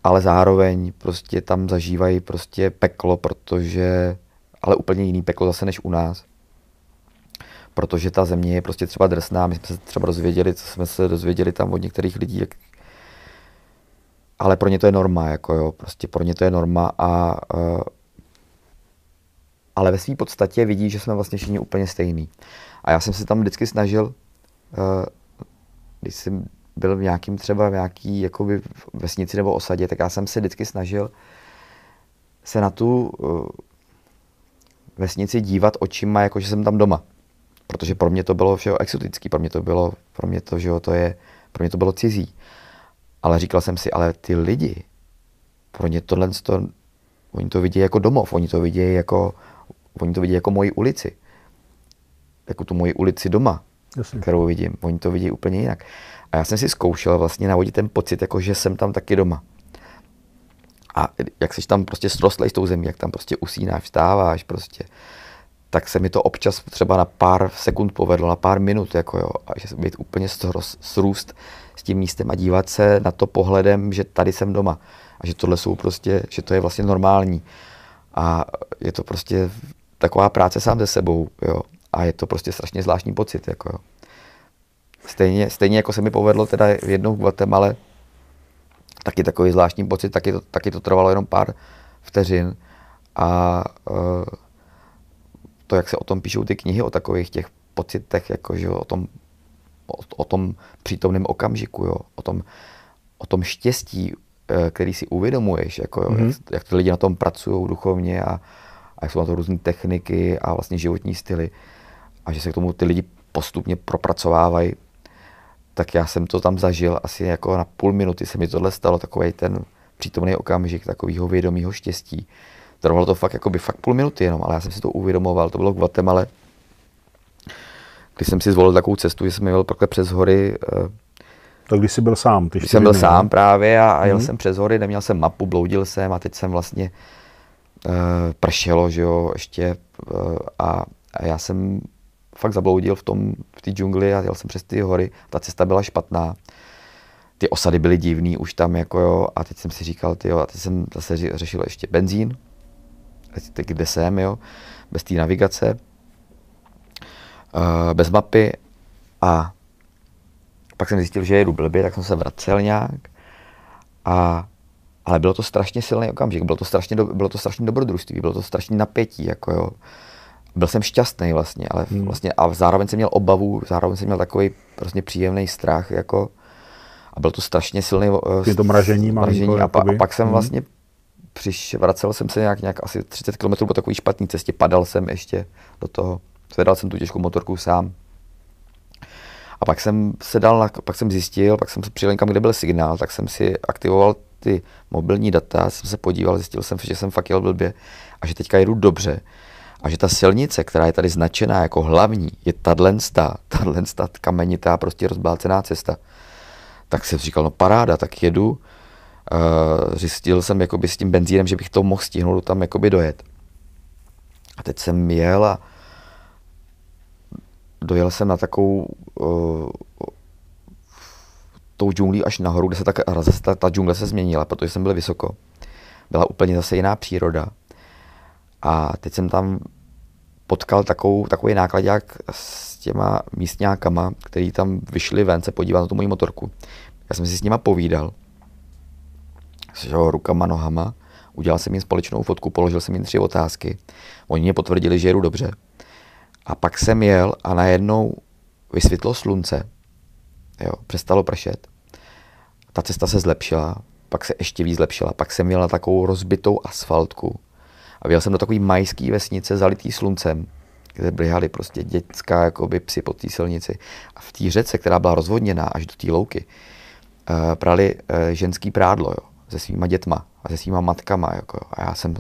ale zároveň prostě tam zažívají prostě peklo, protože, ale úplně jiný peklo zase než u nás. protože ta země je prostě třeba drsná. My jsme se třeba dozvěděli, co jsme se dozvěděli tam od některých lidí, jak... ale pro ně to je norma, jako jo, prostě pro ně to je norma a uh... ale ve své podstatě vidí, že jsme vlastně všichni úplně stejný. A já jsem se tam vždycky snažil, uh... když jsem byl v nějakým třeba v nějaký jakoby vesnici nebo osadě, tak já jsem se vždycky snažil se na tu uh... vesnici dívat očima, jakože jsem tam doma. Protože pro mě to bylo všeho exotický, pro mě to bylo, pro mě to, že jo, to je, pro mě to bylo cizí. Ale říkal jsem si, ale ty lidi, pro ně tohle, to, oni to vidějí jako domov, oni to vidějí jako, oni to vidějí jako moji ulici. Jako tu moji ulici doma, Jasně. kterou vidím, oni to vidějí úplně jinak. A já jsem si zkoušel vlastně navodit ten pocit, jako že jsem tam taky doma. A jak jsi tam prostě srostlej s tou zemí, jak tam prostě usínáš, vstáváš prostě, tak se mi to občas třeba na pár sekund povedlo, na pár minut, jako jo, a že být úplně srůst s tím místem a dívat se na to pohledem, že tady jsem doma a že tohle jsou prostě, že to je vlastně normální a je to prostě taková práce sám se sebou, jo, a je to prostě strašně zvláštní pocit, jako jo. Stejně, stejně jako se mi povedlo teda jednou v Guatemale, taky takový zvláštní pocit, taky to, taky to trvalo jenom pár vteřin a uh, to, jak se o tom píšou ty knihy, o takových těch pocitech, jako, že o tom, o, o tom přítomném okamžiku, jo, o tom, o tom štěstí, který si uvědomuješ, jako, jo, mm-hmm. jak, jak ty lidi na tom pracují duchovně a, a jak jsou na to různé techniky a vlastně životní styly a že se k tomu ty lidi postupně propracovávají, tak já jsem to tam zažil asi jako na půl minuty se mi tohle stalo, takový ten přítomný okamžik takového vědomého štěstí. Trvalo to fakt, jakoby, fakt půl minuty jenom, ale já jsem si to uvědomoval. To bylo v Guatemale, když jsem si zvolil takovou cestu, že jsem jel takhle přes hory. Tak když jsi byl sám? Když jsem byl sám právě a, a jel mm-hmm. jsem přes hory, neměl jsem mapu, bloudil jsem a teď jsem vlastně uh, pršelo, že jo, ještě uh, a, a já jsem fakt zabloudil v tom, v té džungli a jel jsem přes ty hory. Ta cesta byla špatná. Ty osady byly divný už tam, jako jo, a teď jsem si říkal, tyjo, a teď jsem zase řešil ještě benzín. Teď kde jsem, jo, bez té navigace, uh, bez mapy a pak jsem zjistil, že jedu blbě, tak jsem se vracel nějak a ale bylo to strašně silný okamžik, bylo to strašně, do, bylo to strašně dobrodružství, bylo to strašně napětí, jako jo. Byl jsem šťastný vlastně, ale hmm. vlastně a zároveň jsem měl obavu, zároveň jsem měl takový prostě příjemný strach, jako a byl to strašně silný uh, je to mražení, mražení a, pa, a pak jsem hmm. vlastně Přiš, vracel jsem se nějak, nějak asi třicet kilometrů po takové špatné cestě, padal jsem ještě do toho, zvedal jsem tu těžkou motorku sám. A pak jsem se dal, na, pak jsem zjistil, pak jsem přijel někam, kde byl signál, tak jsem si aktivoval ty mobilní data, jsem se podíval, zjistil jsem, že jsem fakt jel blbě a že teďka jedu dobře. A že ta silnice, která je tady značená jako hlavní, je tadlenstá, tadlenstá kamenitá, prostě rozblácená cesta. Tak jsem říkal, no paráda, tak jedu. Uh, zjistil jsem jakoby s tím benzínem, že bych to mohl stihnout tam jakoby dojet. A teď jsem jel a dojel jsem na takovou uh, tou džunglí až nahoru, kde se ta, ta, ta džungle se změnila, protože jsem byl vysoko. Byla úplně zase jiná příroda. A teď jsem tam potkal takovou, takový nákladák s těma místňákama, který tam vyšli ven se podívat na tu moji motorku. Já jsem si s nima povídal. Rukama, nohama, udělal jsem jim společnou fotku, položil jsem jim tři otázky. Oni mě potvrdili, že jedu dobře. A pak jsem jel a najednou vysvětlo slunce. Jo, přestalo pršet. Ta cesta se zlepšila, pak se ještě víc zlepšila. Pak jsem jel na takovou rozbitou asfaltku. A vyjel jsem do takové majské vesnice zalitý sluncem, kde blihali prostě dětská jakoby psi po té silnici. A v té řece, která byla rozvodněná až do té louky, prali ženský prádlo, jo, se svýma dětma a se svýma matkama, jako a já jsem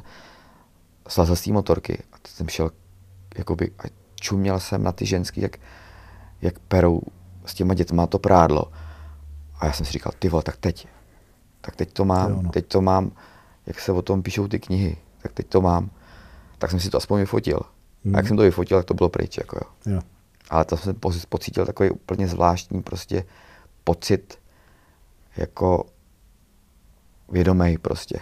slazl z té motorky a teď jsem šel, jakoby, a čuměl jsem na ty ženský, jak, jak perou s těma dětma to prádlo a já jsem si říkal, ty vole, tak teď, tak teď to mám, teď to mám, jak se o tom píšou ty knihy, tak teď to mám, tak jsem si to aspoň vyfotil hmm. a jak jsem to vyfotil, tak to bylo pryč, jako jo. Jo. Ale tam jsem pocítil takový úplně zvláštní prostě pocit, jako vědomej prostě.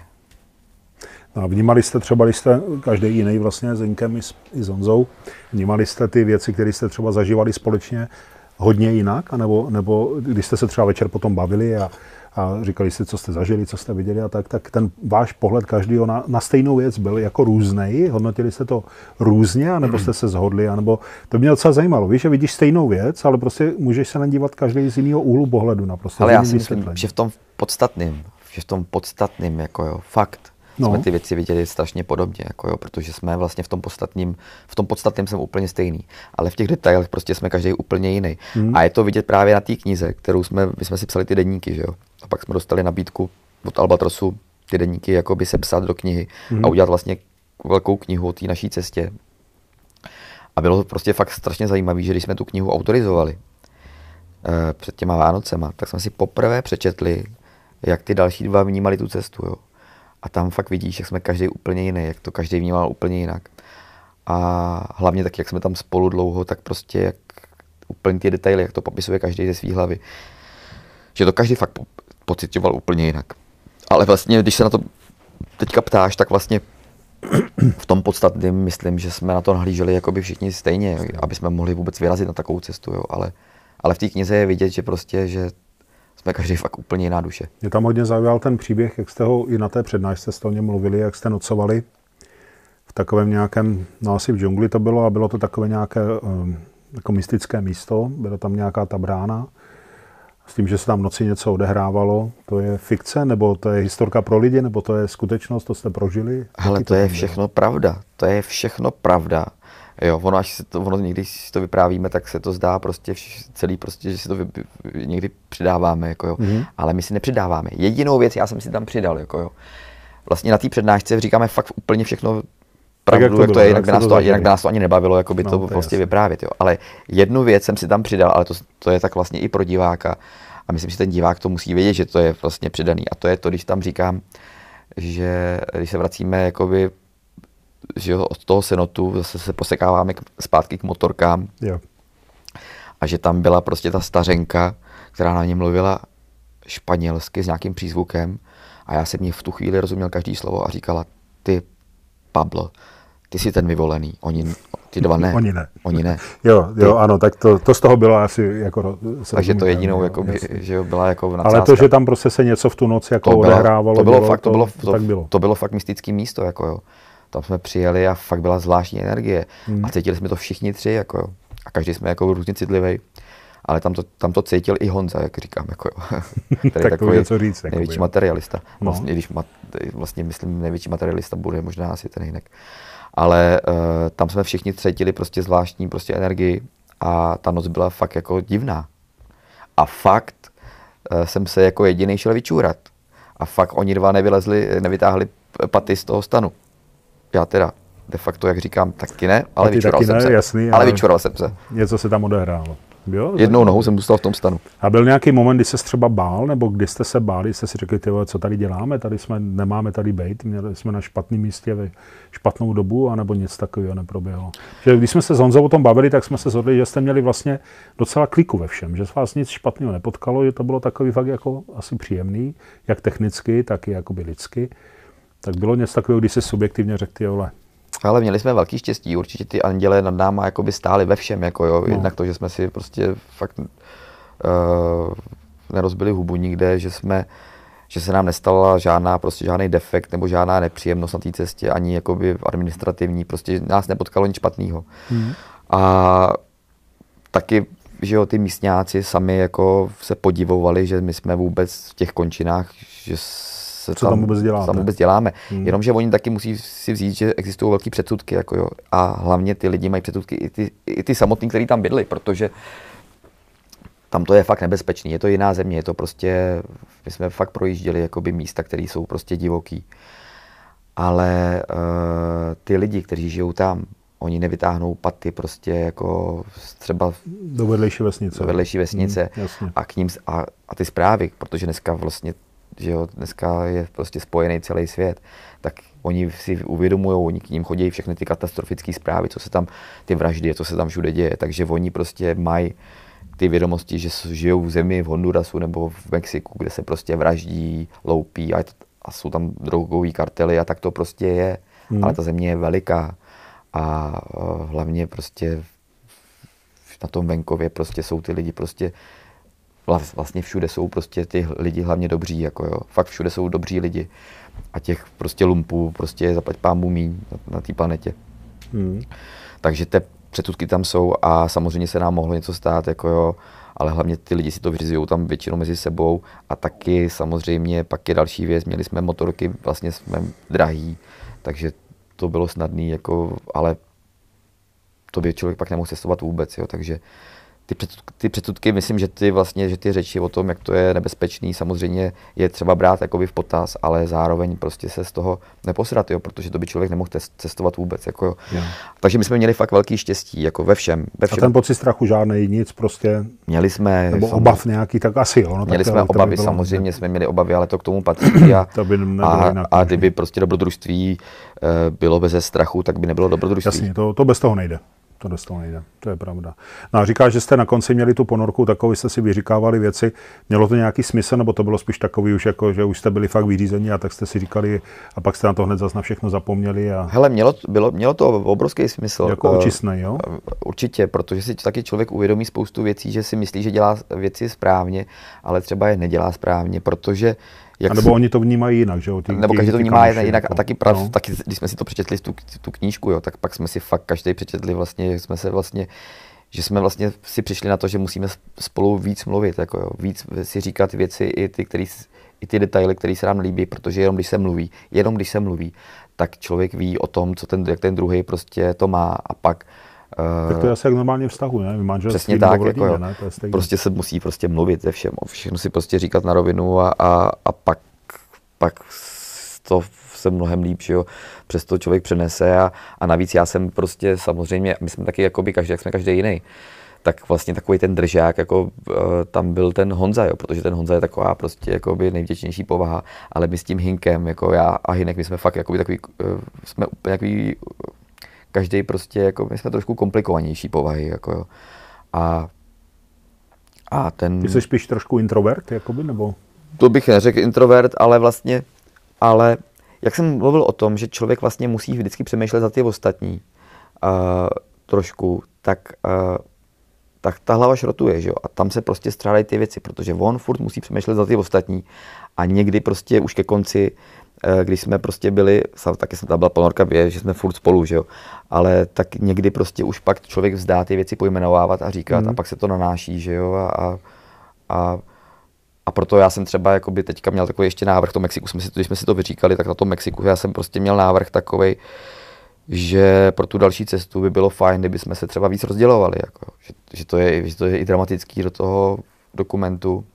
No a vnímali jste třeba, když jste každý jiný vlastně s Jinkem i s, i s Honzou, vnímali jste ty věci, které jste třeba zažívali společně hodně jinak, anebo, nebo když jste se třeba večer potom bavili a, a říkali jste, co jste zažili, co jste viděli a tak, tak ten váš pohled každýho na, na stejnou věc byl jako různej, hodnotili jste to různě, anebo jste se shodli, anebo to mě docela zajímalo, víš, že vidíš stejnou věc, ale prostě můžeš se na ní dívat každý z jiného úhlu pohledu, naprosto. Ale já si myslím, že v tom podstatným, že v tom podstatným, jako jo, fakt, no. Jsme ty věci viděli strašně podobně, jako jo, protože jsme vlastně v tom podstatním, v tom podstatném jsem úplně stejný, ale v těch detailech prostě jsme každý úplně jiný. Hmm. A je to vidět právě na té knize, kterou jsme, my jsme si psali ty deníky, že jo. A pak jsme dostali nabídku od Albatrosu ty deníky jakoby sepsat do knihy hmm. a udělat vlastně velkou knihu o té naší cestě. A bylo to prostě fakt strašně zajímavé, že když jsme tu knihu autorizovali eh, před těma Vánocema, tak jsme si poprvé přečetli, jak ty další dva vnímali tu cestu, jo. A tam fakt vidíš, jak jsme každý úplně jiný, jak to každý vnímal úplně jinak. A hlavně tak, jak jsme tam spolu dlouho, tak prostě jak úplně ty detaily, jak to popisuje každý ze svý hlavy. Že to každý fakt po- pocitoval úplně jinak. Ale vlastně, když se na to teďka ptáš, tak vlastně v tom podstatném myslím, že jsme na to nahlíželi jakoby všichni stejně, jo, aby jsme mohli vůbec vyrazit na takovou cestu. Jo. Ale, ale v té knize je vidět, že prostě, že jsme každý fakt úplně jiná duše. Mě tam hodně zaujal ten příběh, jak jste ho i na té přednášce jste o něm mluvili, jak jste nocovali v takovém nějakém, no asi v džungli to bylo, a bylo to takové nějaké jako mystické místo, byla tam nějaká ta brána, s tím, že se tam v noci něco odehrávalo. To je fikce, nebo to je historka pro lidi, nebo to je skutečnost, to jste prožili? Ale to je všechno pravda, to je všechno pravda. Jo, ono, až se to, ono někdy, když si to vyprávíme, tak se to zdá prostě celý, prostě, že si to vy, někdy přidáváme, jako jo. Mm-hmm. Ale my si nepřidáváme. Jedinou věc já jsem si tam přidal, jako jo. Vlastně na té přednášce říkáme fakt úplně všechno pravdu, jak to, jak bylo, to je, jinak by nás to, jinak nás to ani nebavilo, jako by no, to prostě vyprávět, jo. Ale jednu věc jsem si tam přidal, ale to, to je tak vlastně i pro diváka. A myslím, že ten divák to musí vědět, že to je vlastně přidaný. A to je to, když tam říkám, že když se vracíme, jakoby, že od toho senotu zase se posekáváme k, zpátky k motorkám. Jo. A že tam byla prostě ta stařenka, která na ně mluvila španělsky s nějakým přízvukem a já jsem jí v tu chvíli rozuměl každý slovo a říkala, ty Pablo, ty jsi ten vyvolený, oni, ty dva ne. Oni ne. Oni ne. Jo, jo, ano, tak to, to z toho bylo asi jako... Takže to jedinou, jako, by, že jo, byla jako nadsázka. Ale to, že tam prostě se něco v tu noc jako to odehrávalo, to bylo, bylo, fakt, to, to, bylo, to, tak bylo. To bylo fakt mystický místo, jako jo. Tam jsme přijeli a fakt byla zvláštní energie. Hmm. A cítili jsme to všichni tři, jako jo. A každý jsme jako různě citlivý. Ale tam to, tam to cítil i Honza, jak říkám, jako jo. Tak to je co říct, jako největší materialista. No. Vlastně, když ma, vlastně myslím, největší materialista bude možná asi ten Hynek. Ale uh, tam jsme všichni cítili prostě zvláštní prostě energii a ta noc byla fakt jako divná. A fakt uh, jsem se jako jediný šel vyčůrat. A fakt oni dva nevylezli, nevytáhli paty z toho stanu. Já teda de facto, jak říkám, taky ne, ale vyčural jsem ne, se. Jasný, ale vyčural jsem se. Něco se tam odehrálo. Jo, jednou nohou jsem zůstal v tom stanu. A byl nějaký moment, kdy jste se třeba bál, nebo kdy jste se báli, jste si řekli, tyvo, co tady děláme, tady jsme, nemáme tady bejt, měli jsme na špatném místě ve špatnou dobu, anebo nic takového neproběhlo. Že když jsme se s Honzou o tom bavili, tak jsme se shodli, že jste měli vlastně docela kliku ve všem, že vás nic špatného nepotkalo, že to bylo takový fakt jako asi příjemný, jak technicky, tak i jakoby lidsky. Tak bylo něco takového, když si subjektivně řekl, ty vole. Ale měli jsme velký štěstí, určitě ty anděle nad náma jakoby stáli ve všem, jako jo. No. Jednak to, že jsme si prostě fakt uh, nerozbili hubu nikde, že jsme, že se nám nestala žádná, prostě žádný defekt nebo žádná nepříjemnost na té cestě, ani jakoby administrativní, prostě nás nepotkalo nic špatného. Mm. A taky, že jo, ty místňáci sami jako se podivovali, že my jsme vůbec v těch končinách, že co tam, tam vůbec děláme. Tam vůbec děláme. Hmm. Jenomže oni taky musí si vzít, že existují velký předsudky. Jako jo. A hlavně ty lidi mají předsudky i ty, i ty samotní, kteří tam bydli, protože tam to je fakt nebezpečný. Je to jiná země, je to prostě, my jsme fakt projížděli jakoby místa, které jsou prostě divoký. Ale uh, ty lidi, kteří žijou tam, oni nevytáhnou paty prostě jako třeba do vedlejší vesnice. Do vedlejší vesnice. Hmm, a, k ním, a, a ty zprávy, protože dneska vlastně že jo, dneska je prostě spojený celý svět, tak oni si uvědomují, oni k ním chodí všechny ty katastrofické zprávy, co se tam, ty vraždy, co se tam všude děje, takže oni prostě mají ty vědomosti, že žijou v zemi, v Hondurasu nebo v Mexiku, kde se prostě vraždí, loupí a, a a jsou tam drogový kartely a tak to prostě je. Hmm. Ale ta země je veliká a hlavně prostě na tom venkově prostě jsou ty lidi prostě, vlastně všude jsou prostě ty lidi hlavně dobří, jako jo. Fakt všude jsou dobří lidi a těch prostě lumpů prostě je zaplať pámbu míň na, na té planetě. Hmm. Takže ty předsudky tam jsou a samozřejmě se nám mohlo něco stát, jako jo, ale hlavně ty lidi si to vyřizují tam většinou mezi sebou a taky samozřejmě pak je další věc, měli jsme motorky, vlastně jsme drahý, takže to bylo snadný, jako, ale to by člověk pak nemohl cestovat vůbec, jo, takže ty předsudky, ty předsudky, myslím, že ty vlastně, že ty řeči o tom, jak to je nebezpečný, samozřejmě je třeba brát jakoby v potaz, ale zároveň prostě se z toho neposrat, jo, protože to by člověk nemohl cestovat vůbec, jako jo. Jo. Takže my jsme měli fakt velký štěstí, jako ve všem. Ve všem. A ten pocit strachu žádnej, nic prostě? Měli jsme. Nebo obav nějaký, tak asi jo. No, měli tak, jsme obavy, bylo, samozřejmě ne? Jsme měli obavy, ale to k tomu patří a, to by a, a kdyby prostě dobrodružství bylo beze strachu, tak by nebylo dobrodružství. Jasně, to, to bez toho nejde. To dostalo nejde, to je pravda. No a říkáš, že jste na konci měli tu ponorku, takový jste si vyříkávali věci. Mělo to nějaký smysl, nebo to bylo spíš takový už jako, že už jste byli fakt vyřízení a tak jste si říkali a pak jste na to hned zas na všechno zapomněli a... Hele, mělo, bylo, mělo to obrovský smysl. Jako očistnej, jo? Určitě, protože si taky člověk uvědomí spoustu věcí, že si myslí, že dělá věci správně, ale třeba je nedělá správně, protože... Jak a nebo si... oni to vnímají jinak, že jo? Ty, nebo každý to vnímá kamoši, jinak jako. A taky, prav, no. Taky, když jsme si to přečetli, tu, tu knížku, jo, tak pak jsme si fakt každý přečetli vlastně, že jsme se vlastně, že jsme vlastně si přišli na to, že musíme spolu víc mluvit, jako jo, víc si říkat věci i ty, který, i ty detaily, které se nám líbí, protože jenom když se mluví, jenom když se mluví, tak člověk ví o tom, co ten, jak ten druhý prostě to má a pak... Tak to je asi jak normálně vztahu, ne? Přesně tak, jako jo. Ne? Prostě se musí prostě mluvit ze všem, všechno si prostě říkat na rovinu a, a, a pak, pak to se mnohem líp, že jo, přes to člověk přenese a, a navíc já jsem prostě samozřejmě, my jsme taky jakoby každý, jak jsme každý jiný, tak vlastně takový ten držák, jako tam byl ten Honza, jo, protože ten Honza je taková prostě jakoby nejvděčnější povaha, ale my s tím Hynkem, jako já a Hynek, my jsme fakt jakoby takový, jsme úplně takový, každý prostě, jako my jsme trošku komplikovanější povahy, jako jo. A, a ten... Ty jsi spíš trošku introvert, jakoby, nebo? To bych neřekl introvert, ale vlastně, ale jak jsem mluvil o tom, že člověk vlastně musí vždycky přemýšlet za ty ostatní uh, trošku, tak, uh, tak ta hlava šrotuje, že jo. A tam se prostě střádají ty věci, protože on furt musí přemýšlet za ty ostatní a někdy prostě už ke konci když jsme prostě byli, taky jsem tam byla ponorka dvě, že jsme furt spolu, že jo, ale tak někdy prostě už pak člověk vzdá ty věci pojmenovávat a říkat mm. a pak se to nanáší, že jo, a, a, a proto já jsem třeba jakoby teďka měl takový ještě návrh, to Mexiku, jsme si, když jsme si to vyříkali, tak na tom Mexiku já jsem prostě měl návrh takovej, že pro tu další cestu by bylo fajn, kdyby jsme se třeba víc rozdělovali, jako, že, že, to je, že to je i dramatický do toho dokumentu.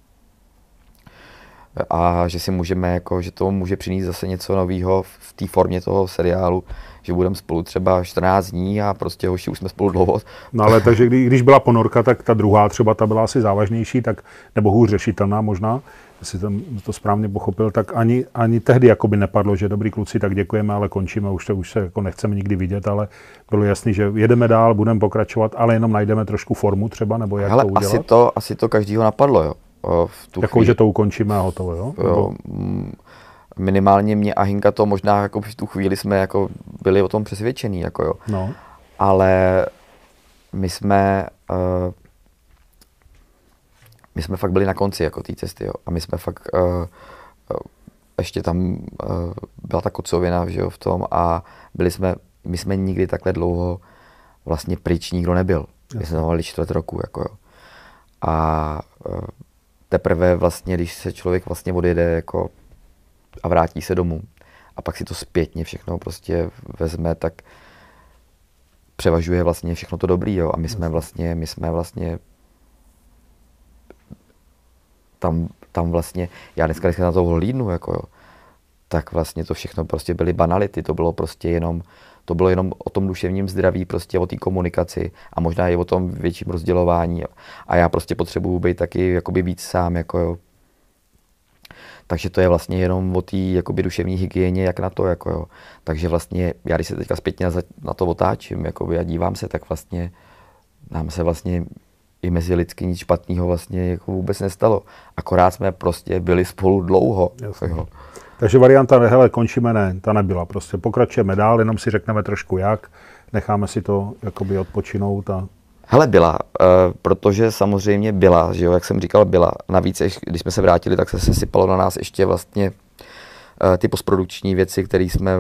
A že si můžeme, jako, že to může přinést zase něco nového v té formě toho seriálu, že budeme spolu třeba čtrnáct dní a prostě hoši už jsme spolu dlouho. No ale takže když byla ponorka, tak ta druhá třeba, ta byla asi závažnější, tak, nebo hůř řešitelná možná, jestli tam to správně pochopil, tak ani, ani tehdy jakoby nepadlo, že dobrý kluci, tak děkujeme, ale končíme, už to už se jako nechceme nikdy vidět, ale bylo jasný, že jedeme dál, budeme pokračovat, ale jenom najdeme trošku formu třeba, nebo jak hele, to udělat. Asi to, asi to každýho napadlo, jo. Jako, že to ukončíme a hotovo, jo? Jo? Minimálně mě a Hinka to možná jako v tu chvíli jsme jako byli o tom přesvědčení, jako jo. No. Ale my jsme, uh, my jsme fakt byli na konci jako té cesty, jo. A my jsme fakt, uh, uh, ještě tam uh, byla ta kocovina, že jo, v tom a byli jsme, my jsme nikdy takhle dlouho vlastně pryč nikdo nebyl. Jasne. My jsme tam byli čtvrt roku, jako jo. A uh, teprve vlastně, když se člověk vlastně odjede jako a vrátí se domů a pak si to zpětně všechno prostě vezme, tak převažuje vlastně všechno to dobrý, jo. A my jsme vlastně, my jsme vlastně tam, tam vlastně, já dneska, dneska na to hlídnu, jako jo, tak vlastně to všechno prostě byly banality, to bylo prostě jenom, to bylo jenom o tom duševním zdraví, prostě o té komunikaci a možná i o tom větším rozdělování. A já prostě potřebuju být taky jakoby víc sám, jako jo. Takže to je vlastně jenom o té jakoby duševní hygieně, jak na to, jako jo. Takže vlastně já, když se teďka zpětně na to otáčím, jakoby a dívám se, tak vlastně nám se vlastně i mezi lidsky nic špatného vlastně jako vůbec nestalo. Akorát jsme prostě byli spolu dlouho. Jako jo. Takže varianta, hele, končíme, ne, ta nebyla. Prostě pokračujeme dál, jenom si řekneme trošku jak, necháme si to jakoby odpočinout a... Hele, byla, e, protože samozřejmě byla, že jo, jak jsem říkal, byla. Navíc, když jsme se vrátili, tak se sypalo na nás ještě vlastně e, ty postprodukční věci, které jsme,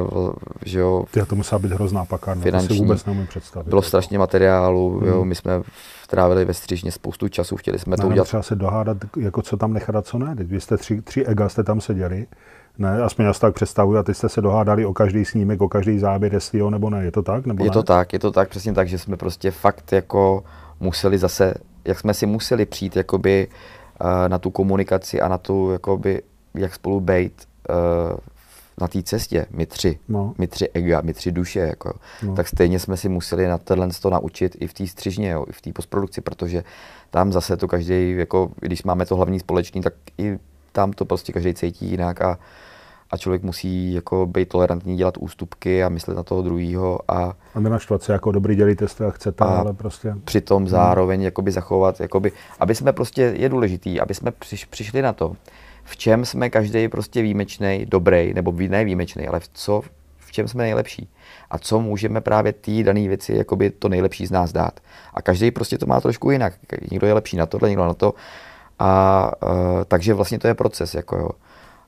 že jo... Ty, to musela být hrozná pakárna, to si vůbec neumím představit. Bylo strašně materiálu, hmm. jo, my jsme trávili ve střížně spoustu času, chtěli jsme ne, to udělat. Třeba se dohádat, jako co tam nechat a co ne. Vy jste tři, tři ega jste tam seděli, ne, aspoň já si tak představuji, a teď jste se dohádali o každý snímek, o každý záběr, jestli jo nebo ne, je to tak? Nebo je ne? to tak, je to tak, přesně tak, že jsme prostě fakt jako museli zase, jak jsme si museli přijít jakoby na tu komunikaci a na tu, jakoby, jak spolu bejt na té cestě, my tři, no. my tři ega, my tři duše, jako, no. tak stejně jsme si museli na tohle to naučit i v té střižně, jo, i v té postprodukci, protože tam zase to každý, jako, když máme to hlavní společný, tak i tam to prostě každý cítí jinak a, a člověk musí jako být tolerantní, dělat ústupky a myslet na toho druhého. A, a nenaštvat se jako dobrý, dělíte to, jak chcete, ale prostě... Přitom zároveň hmm. jakoby zachovat, jakoby, aby jsme prostě, je důležitý, aby jsme přiš, přišli na to, v čem jsme každý prostě výjimečný, dobrý, nebo ne výjimečný, ale v, co, v čem jsme nejlepší. A co můžeme právě té dané věci jakoby to nejlepší z nás dát. A každý prostě to má trošku jinak. Někdo je lepší na tohle, někdo na to. A, uh, takže vlastně to je proces. Jako jo.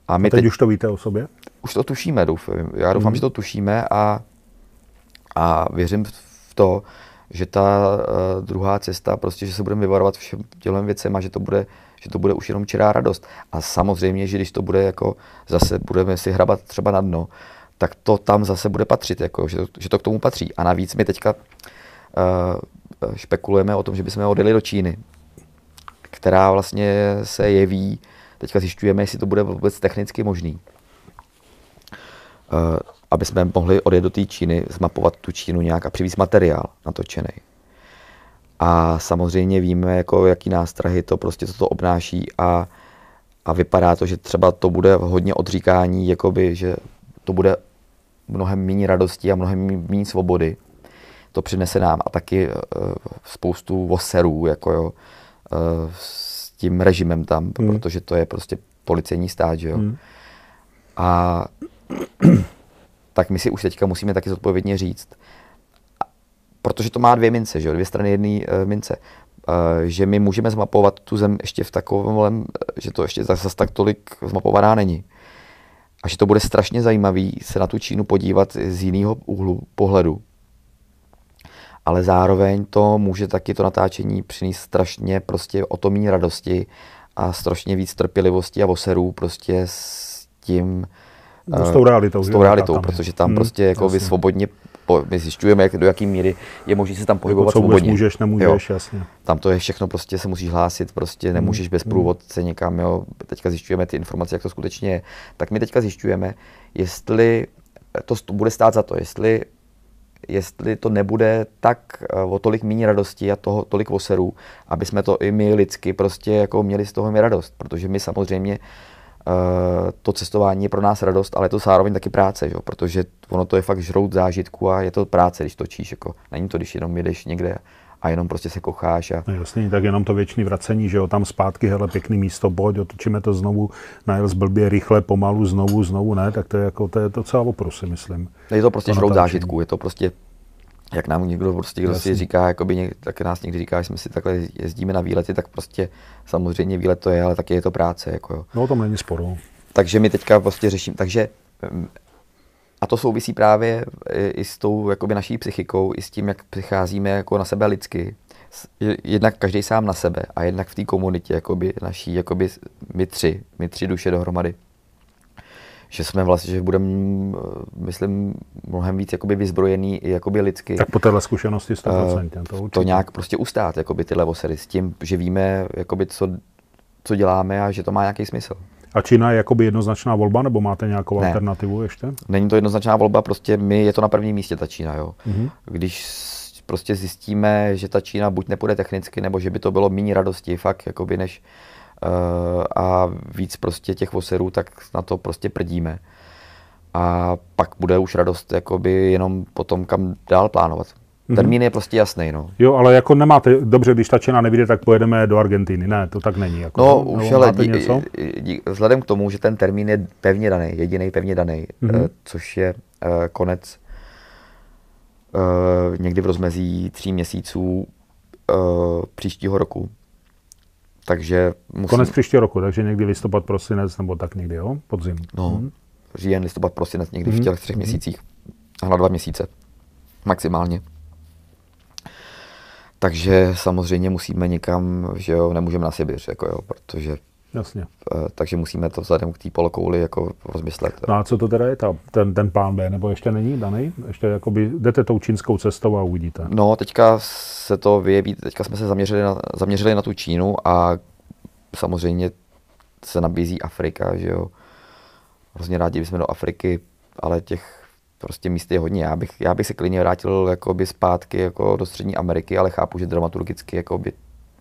A my a teď, teď už to víte o sobě? Už to tušíme, doufám. Já doufám, mm. že to tušíme a, a věřím v to, že ta uh, druhá cesta, prostě, že se budeme vyvarovat všem těmhle věcem a že to bude, že to bude už jenom čirá radost. A samozřejmě, že když to bude jako, zase budeme si hrabat třeba na dno, tak to tam zase bude patřit, jako, že, to, že to k tomu patří. A navíc my teďka uh, špekulujeme o tom, že bychom odjeli do Číny, která vlastně se jeví, teďka zjišťujeme, jestli to bude vůbec technicky možný. Uh, aby jsme mohli odjet do té Číny, zmapovat tu Čínu nějak a přivízt materiál natočený. A samozřejmě víme, jako, jaký nástrahy to prostě co to obnáší a, a vypadá to, že třeba to bude hodně odříkání, jakoby, že to bude mnohem méně radosti a mnohem méně svobody. To přinese nám a taky uh, spoustu voserů, jako jo, uh, s tím režimem tam, mm. protože to je prostě policejní stát, že jo. Mm. A tak my si už teďka musíme taky zodpovědně říct, protože to má dvě mince, že jo? Dvě strany jedné uh, mince, uh, že my můžeme zmapovat tu zem ještě v takovém, že to ještě zase tak tolik zmapovaná není. A že to bude strašně zajímavý se na tu Čínu podívat z jiného úhlu pohledu. Ale zároveň to může taky to natáčení přinést strašně prostě o to méně radosti a strašně víc trpělivosti a voserů prostě s tím, no, s tou realitou, s tou realitou tam protože tam hmm, prostě jako vy svobodně po, my zjišťujeme, jak, do jaké míry je možné se tam pohybovat jako svobodně. Můžeš, nemůžeš, jasně. Tam to je všechno, prostě se musíš hlásit, prostě nemůžeš hmm, bez průvodce hmm. někam, jo. Teďka zjišťujeme ty informace, jak to skutečně je. Tak my teďka zjišťujeme, jestli to bude stát za to, jestli jestli to nebude tak o tolik méně radosti a toho tolik voserů, aby jsme to i my lidsky prostě jako měli z toho mě radost, protože my samozřejmě uh, to cestování je pro nás radost, ale je to zároveň taky práce, že? Protože ono to je fakt žrout zážitku a je to práce, když točíš, jako není to, když jenom jedeš někde a jenom prostě se kocháš. A... No jasně, tak jenom to věčné vracení, že jo, tam zpátky, hele, pěkný místo, pojď, otočíme to znovu, najel zblbě, rychle, pomalu, znovu, znovu, ne, tak to je jako, to je docela oprus, myslím. Je to prostě žrout zážitků, je to prostě, jak nám někdo prostě, kdo si říká, jakoby něk, tak nás někdy říká, že jsme si takhle jezdíme na výlety, tak prostě samozřejmě výlet to je, ale taky je to práce, jako jo. No, o tom není sporu. Takže my teďka prostě řeším, takže a to souvisí právě i s tou jakoby naší psychikou, i s tím, jak přicházíme jako na sebe lidsky. Jednak každý sám na sebe a jednak v té komunitě jakoby naší, jakoby my tři, my tři duše dohromady. Že jsme vlastně, že budeme, myslím, mnohem víc jakoby vyzbrojený jakoby lidsky. Tak po téhle zkušenosti sto procent. To, to nějak prostě ustát, jakoby tyhle vosery s tím, že víme, jakoby, co, co děláme a že to má nějaký smysl. A Čína je jakoby jednoznačná volba, nebo máte nějakou ne. alternativu ještě? Není to jednoznačná volba, prostě my, je to na prvním místě ta Čína, jo. Mm-hmm. Když prostě zjistíme, že ta Čína buď nepůjde technicky, nebo že by to bylo méně radosti, fakt, jakoby než uh, a víc prostě těch voserů, tak na to prostě prdíme. A pak bude už radost, jakoby jenom potom, kam dál plánovat. Termín je prostě jasný, no. Jo, ale jako nemáte, dobře, když ta čena nevyjde, tak pojedeme do Argentiny. Ne, to tak není. Jako, no, už ale dí, dí, vzhledem k tomu, že ten termín je pevně daný, jediný pevně daný, mm-hmm. což je uh, konec uh, někdy v rozmezí tří měsíců uh, příštího roku. Takže musím... Konec příštího roku, takže někdy listopad, prosinec, nebo tak někdy, jo? Podzim. No, mm-hmm. říjen, listopad, prosinec, někdy mm-hmm. v těch třech mm-hmm. měsících. A na dva měsíce. Maximálně. Takže samozřejmě musíme někam, že jo, nemůžeme na Sibiř, jako jo, protože... Jasně. Takže musíme to vzhledem k té polokouli jako rozmyslet. No a co to teda je, ta, ten, ten plán B, nebo ještě není daný? Ještě jakoby jdete tou čínskou cestou a uvidíte. No, teďka se to vyjeví, teďka jsme se zaměřili na, zaměřili na tu Čínu a samozřejmě se nabízí Afrika, že jo. Hrozně rádi bychom do Afriky, ale těch... Prostě míst je hodně. Já bych, já bych se klidně vrátil jakoby zpátky jako do Střední Ameriky, ale chápu, že dramaturgicky jakoby,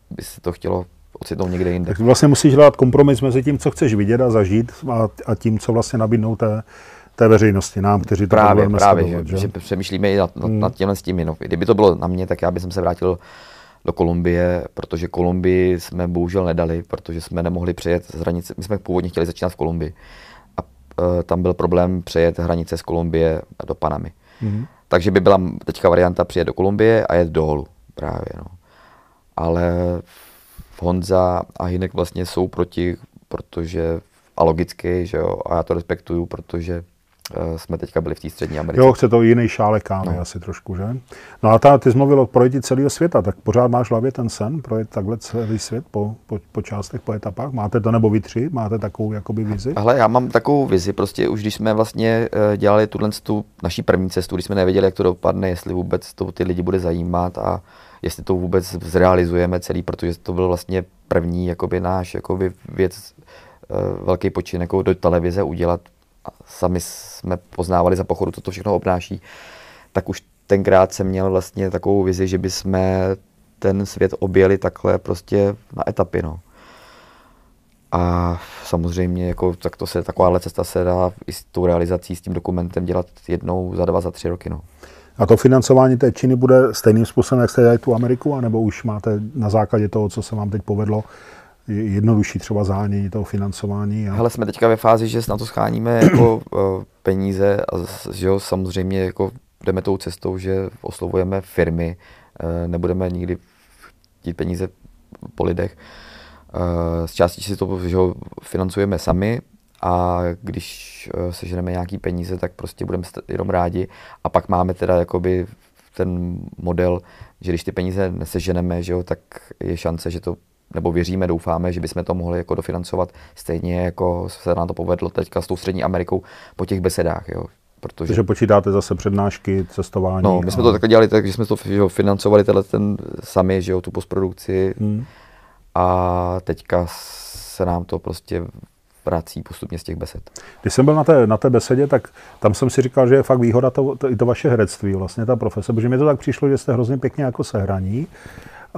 by se to chtělo ocitnout někde jinde. Tak vlastně musíš hledat kompromis mezi tím, co chceš vidět a zažít a, a tím, co vlastně nabídnou té, té veřejnosti, nám, kteří to právě, právě, sledovat, že, že? že přemýšlíme i nad, nad, hmm. nad těmhle s tím. No, kdyby to bylo na mě, tak já bych se vrátil do Kolumbie, protože Kolumbii jsme bohužel nedali, protože jsme nemohli přejet z hranice. My jsme původně chtěli začínat v Kolumbii. Tam byl problém přejet hranice z Kolumbie do Panamy. Mm-hmm. Takže by byla teďka varianta přijet do Kolumbie a jet dolů právě. No. Ale Honza a Hynek vlastně jsou proti, protože a logicky, že jo, a já to respektuju, protože uh, jsme teďka byli v té Střední Americe. Jo, chce to jiný šálek kámy no. asi trošku, že? No a ta, ty jsi mluvil o projetí celého světa, tak pořád máš v hlavě ten sen, projet takhle celý svět po, po, po částech, po etapách? Máte to nebo vy tři? Máte takovou jakoby vizi? Hele, já mám takovou vizi, prostě už když jsme vlastně dělali tuhle tu naší první cestu, když jsme nevěděli, jak to dopadne, jestli vůbec to ty lidi bude zajímat a jestli to vůbec zrealizujeme celý, protože to byl vlastně první jakoby náš jakoby věc, velký počin jako do televize udělat. A sami jsme poznávali za pochodu, co to všechno obnáší, tak už tenkrát jsem měl vlastně takovou vizi, že bychom ten svět objeli takhle prostě na etapy. No. A samozřejmě jako, tak to se, takováhle cesta se dá i s tou realizací, s tím dokumentem dělat jednou za dva, za tři roky. No. A to financování té Číny bude stejným způsobem, jak jste dělali tu Ameriku, anebo už máte na základě toho, co se vám teď povedlo, jednodušší třeba zahánění toho financování. A... Hele, jsme teďka ve fázi, že na to scháníme jako peníze a že jo, samozřejmě jako jdeme tou cestou, že oslovujeme firmy, nebudeme nikdy chtít peníze po lidech. Z části si to že jo, financujeme sami a když seženeme nějaký peníze, tak prostě budeme jenom rádi a pak máme teda jakoby ten model, že když ty peníze neseženeme, že jo, tak je šance, že to nebo věříme, doufáme, že bychom to mohli jako dofinancovat stejně, jako se nám to povedlo teďka s tou Střední Amerikou po těch besedách. Jo? Protože... Takže počítáte zase přednášky, cestování. No, my jsme a... to takhle dělali, takže jsme to jo, financovali ten sami, že jo, tu postprodukci hmm. a teďka se nám to prostě prací postupně z těch besed. Když jsem byl na té, na té besedě, tak tam jsem si říkal, že je fakt výhoda to, to, i to vaše herectví, vlastně ta profese, protože mi to tak přišlo, že jste hrozně pěkně jako sehraní.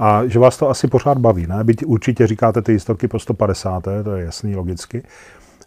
A že vás to asi pořád baví, ne? Byť určitě říkáte ty historky po sto padesáté, to je jasný logicky.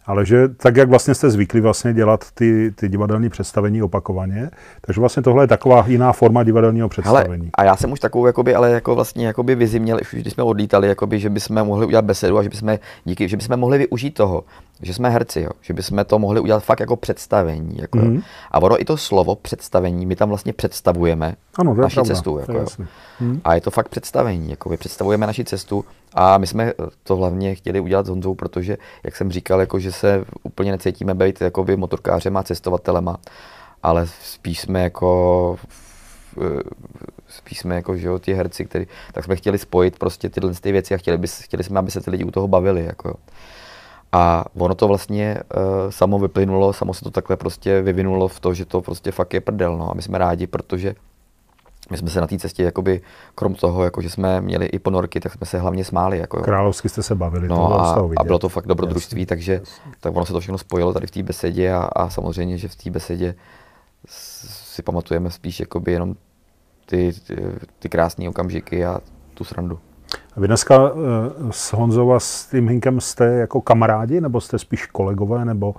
Ale že tak, jak vlastně jste zvyklí vlastně dělat ty, ty divadelní představení opakovaně, takže vlastně tohle je taková jiná forma divadelního představení. Hele, a já jsem už takovou, jakoby, ale jako vlastně jakoby vizi měl, už když jsme odlítali, jakoby, že bychom mohli udělat besedu a že bychom, díky, že bychom mohli využít toho, že jsme herci, jo? Že bychom to mohli udělat fakt jako představení. Jako, mm-hmm. A ono i to slovo představení, my tam vlastně představujeme ano, naši pravda, cestu. Jako, je mm-hmm. A je to fakt představení, jako, my představujeme naši cestu a my jsme to hlavně chtěli udělat s Honzou, protože, jak jsem říkal, jako, že se úplně necítíme být jako by motorkářema a cestovatelema, ale spíš jsme jako, spíš jsme jako, že jo, ti herci, který, tak jsme chtěli spojit prostě tyhle ty věci a chtěli, by, chtěli jsme, aby se ty lidi u toho bavili, jako jo. A ono to vlastně uh, samo vyplynulo, samo se to takhle prostě vyvinulo v to, že to prostě fakt je prdel, no. A my jsme rádi, protože my jsme se na té cestě, jakoby, krom toho, jako, že jsme měli i ponorky, tak jsme se hlavně smáli. Jako, královsky jste se bavili, no, to a, a bylo to fakt dobrodružství, takže tak ono se to všechno spojilo tady v té besedě a, a samozřejmě, že v té besedě si pamatujeme spíš jakoby, jenom ty, ty, ty krásné okamžiky a tu srandu. A vy dneska s Honzou a s tím Hynkem jste jako kamarádi, nebo jste spíš kolegové, nebo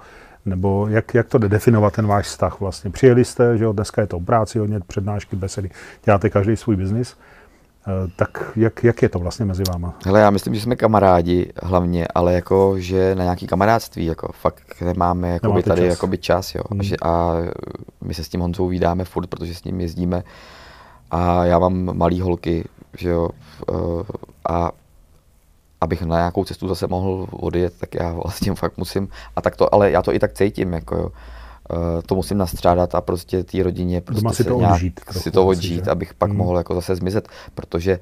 Nebo jak, jak to jde definovat ten váš vztah vlastně? Přijeli jste, že jo, dneska je to o práci, hodně přednášky, besedy, děláte každý svůj biznis. Tak jak, jak je to vlastně mezi váma? Hele, já myslím, že jsme kamarádi hlavně, ale jako, že na nějaký kamarádství, jako fakt nemáme jakoby, tady jakoby, čas, jo. Hmm. A, že, a my se s tím Honzou vídáme furt, protože s ním jezdíme a já mám malý holky, že jo, a abych na nějakou cestu zase mohl odjet, tak já vlastně fakt musím, a tak to, ale já to i tak cítím, jako jo. To musím nastřádat a prostě té rodině prostě si to odžít, si to odžít, abych pak hmm. mohl jako zase zmizet, protože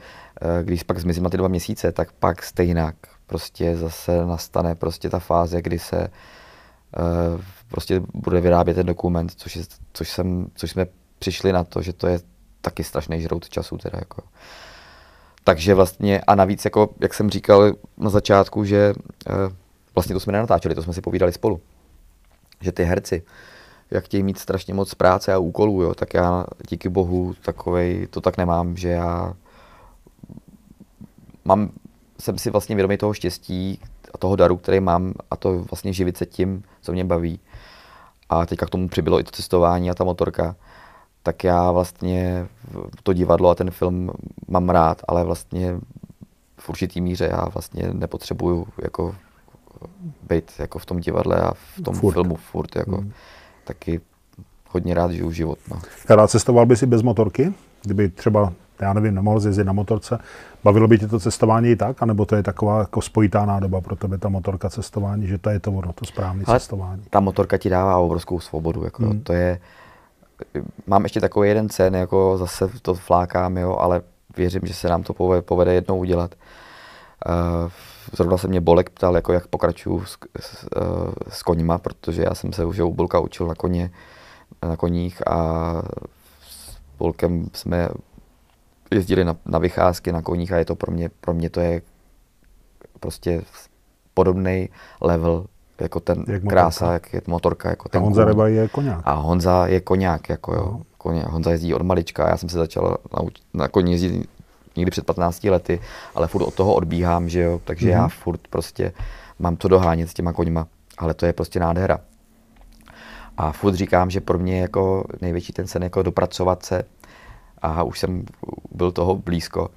když pak zmizím na ty dva měsíce, tak pak stejnak prostě zase nastane prostě ta fáze, kdy se uh, prostě bude vyrábět ten dokument, což, je, což, jsem, což jsme přišli na to, že to je taky strašný žrout času teda jako. Takže vlastně a navíc jako, jak jsem říkal na začátku, že uh, vlastně to jsme nenatáčeli, to jsme si povídali spolu. Že ty herci, jak chtějí mít strašně moc práce a úkolů, jo, tak já díky bohu takovej, to tak nemám, že já mám, jsem si vlastně vědomý toho štěstí a toho daru, který mám, a to vlastně živit se tím, co mě baví. A teďka k tomu přibylo i to cestování a ta motorka, tak já vlastně to divadlo a ten film mám rád, ale vlastně v určitý míře já vlastně nepotřebuju jako být jako v tom divadle a v tom furt. filmu furt, jako hmm. taky hodně rád žiju život. No. Rád cestoval by si bez motorky? Kdyby třeba, já nevím, nemohl jezdit na motorce, bavilo by tě to cestování i tak? Anebo to je taková jako spojitá nádoba pro tebe, ta motorka cestování, že to je to ono, to správné cestování? Ta motorka ti dává obrovskou svobodu, jako hmm. to je, mám ještě takový jeden cen, jako zase to flákám, jo, ale věřím, že se nám to povede jednou udělat. Uh, Zrovna se mě Bolek ptal, jako jak pokračuju s, s, s koněma, protože já jsem se už u Bolka učil na, koně, na koních a s Bolkem jsme jezdili na, na vycházky na koních a je to pro mě, pro mě to je prostě podobný level jako ten jak krása, motorka. Jak je motorka. Jako ten a Honza Devaj je koňák. A Honza je koňák, jako jo. Koně, Honza jezdí od malička, já jsem se začal naučit, na koni jezdit někdy před patnácti lety, ale furt od toho odbíhám, že jo, takže mm. já furt prostě mám to dohánět s těma koňma, ale to je prostě nádhera. A furt říkám, že pro mě jako největší ten sen jako dopracovat se, a už jsem byl toho blízko,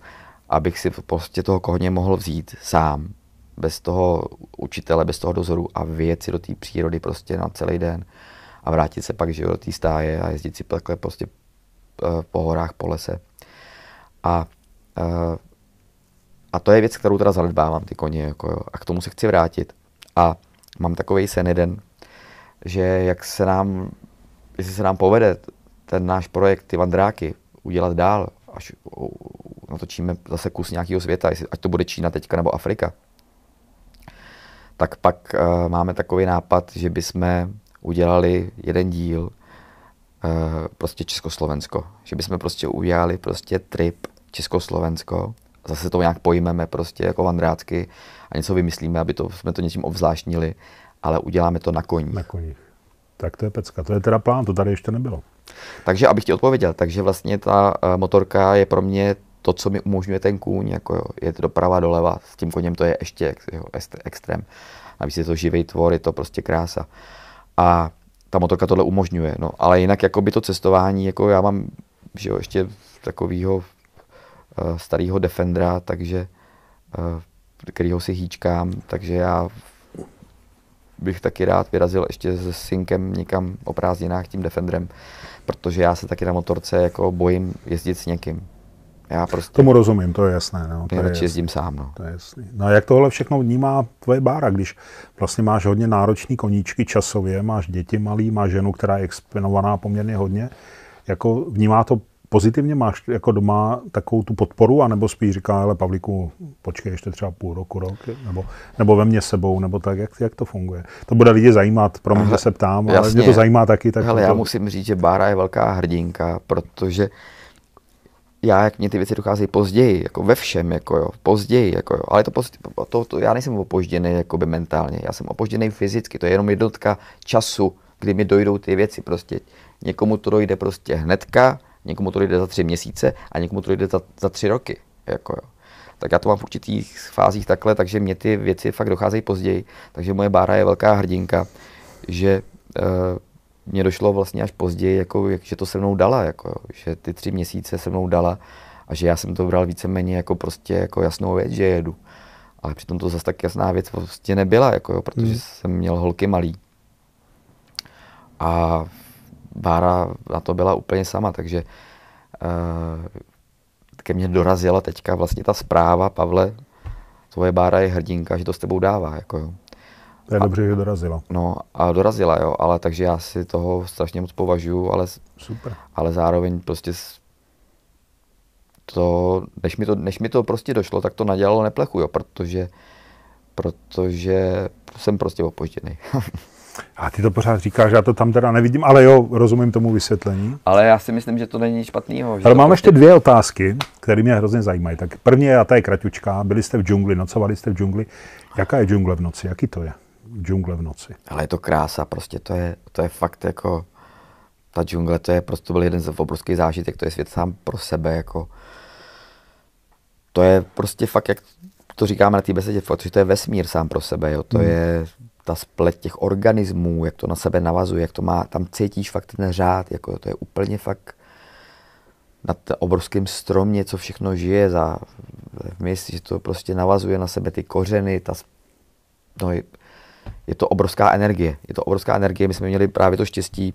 abych si prostě toho koně mohl vzít sám, bez toho učitele, bez toho dozoru a vyjet si do té přírody prostě na celý den a vrátit se pak, že jo, do té stáje a jezdit si takhle prostě po horách, po lese. A Uh, a to je věc, kterou teda zanedbávám, ty koně, jako jo, a k tomu se chci vrátit. A mám takový sen jeden, že jak se nám, jestli se nám povede ten náš projekt, ty vandráky, udělat dál, až uh, natočíme zase kus nějakého světa, jestli, ať to bude Čína teďka nebo Afrika, tak pak uh, máme takový nápad, že bychom udělali jeden díl uh, prostě Československo, že bychom prostě udělali prostě trip Československo, zase to nějak pojmeme prostě jako vandrácky a něco vymyslíme, aby to, jsme to něčím obzvláštnili, ale uděláme to na koních. Na koních. Tak to je pecka, to je teda plán, to tady ještě nebylo. Takže abych ti odpověděl, takže vlastně ta motorka je pro mě to, co mi umožňuje ten kůň, jako jo, je to doprava doleva, s tím koněm to je ještě jo, extrém. Navíc je to živý tvor, je to prostě krása. A ta motorka tohle umožňuje, no, ale jinak jako by to cestování, jako já mám, že jo, ještě takovýho starého Defendera, takže, kterýho si hýčkám, takže já bych taky rád vyrazil ještě se synkem někam o prázdninách tím Defenderem, protože já se taky na motorce jako bojím jezdit s někým. Já prostě tomu rozumím, to je jasné. No, to já je jasný. Jezdím sám. No. To je jasný. No a jak tohle všechno vnímá tvoje Bára, když vlastně máš hodně náročný koníčky časově, máš děti malý, máš ženu, která je exponovaná poměrně hodně, jako vnímá to pozitivně? Máš jako doma takovou tu podporu, anebo spíš říká, hele Pavlíku, počkej ještě třeba půl roku, rok, nebo, nebo ve mně sebou, nebo tak, jak, jak to funguje? To bude lidi zajímat, promiň, že se ptám, jasně, ale mě to zajímá taky. Tak hele, to... já musím říct, že Bára je velká hrdinka, protože já, jak mě ty věci docházejí později, jako ve všem, jako jo, později, jako jo, ale to, pozdě, to, to já nejsem opožděný jako by mentálně, já jsem opožděný fyzicky, to je jenom jednotka času, kdy mi dojdou ty věci prostě. Někomu to dojde prostě hnedka, někomu to jde za tři měsíce a někomu to jde za, za tři roky. Jako jo. Tak já to mám v určitých fázích takhle, takže mě ty věci fakt docházejí později. Takže moje Bára je velká hrdinka, že mně došlo vlastně až později, jako, že to se mnou dala, jako, že ty tři měsíce se mnou dala a že já jsem to bral víceméně jako prostě jako jasnou věc, že jedu. Ale přitom to zase tak jasná věc prostě nebyla, jako, jo, protože mm. jsem měl holky malý. A Bára na to byla úplně sama, takže uh, ke mně dorazila teďka vlastně ta zpráva, Pavle, tvoje Bára je hrdinka, že to s tebou dává, jako jo. To je dobře, že dorazila. No a dorazila, jo, ale takže já si toho strašně moc považuju, ale, super. Ale zároveň prostě to, než mi to, než mi to prostě došlo, tak to nadělalo neplechu, jo, protože, protože jsem prostě opožděný. A ty to pořád říkáš, já to tam teda nevidím, ale jo, rozumím tomu vysvětlení. Ale já si myslím, že to není nic špatného. Ale mám ještě dvě otázky, které mě hrozně zajímají. Tak první, a ta je kratučka, byli jste v džungli, nocovali jste v džungli. Jaká je džungle v noci, jaký to je? Džungle v noci. Ale je to krása, prostě to je, to je fakt jako, ta džungle, to je prostě byl jeden z obrovských zážitek, to je svět sám pro sebe, jako. To je prostě fakt, jak to říkáme na té besedě, protože to je vesmír sám pro sebe, jo, to hmm. je ta splet těch organismů, jak to na sebe navazuje, jak to má, tam cítíš fakt ten řád, jako to je úplně fakt na obrovském stromě, co všechno žije za měsíc, že to prostě navazuje na sebe ty kořeny, ta, no, je, je to obrovská energie, je to obrovská energie, my jsme měli právě to štěstí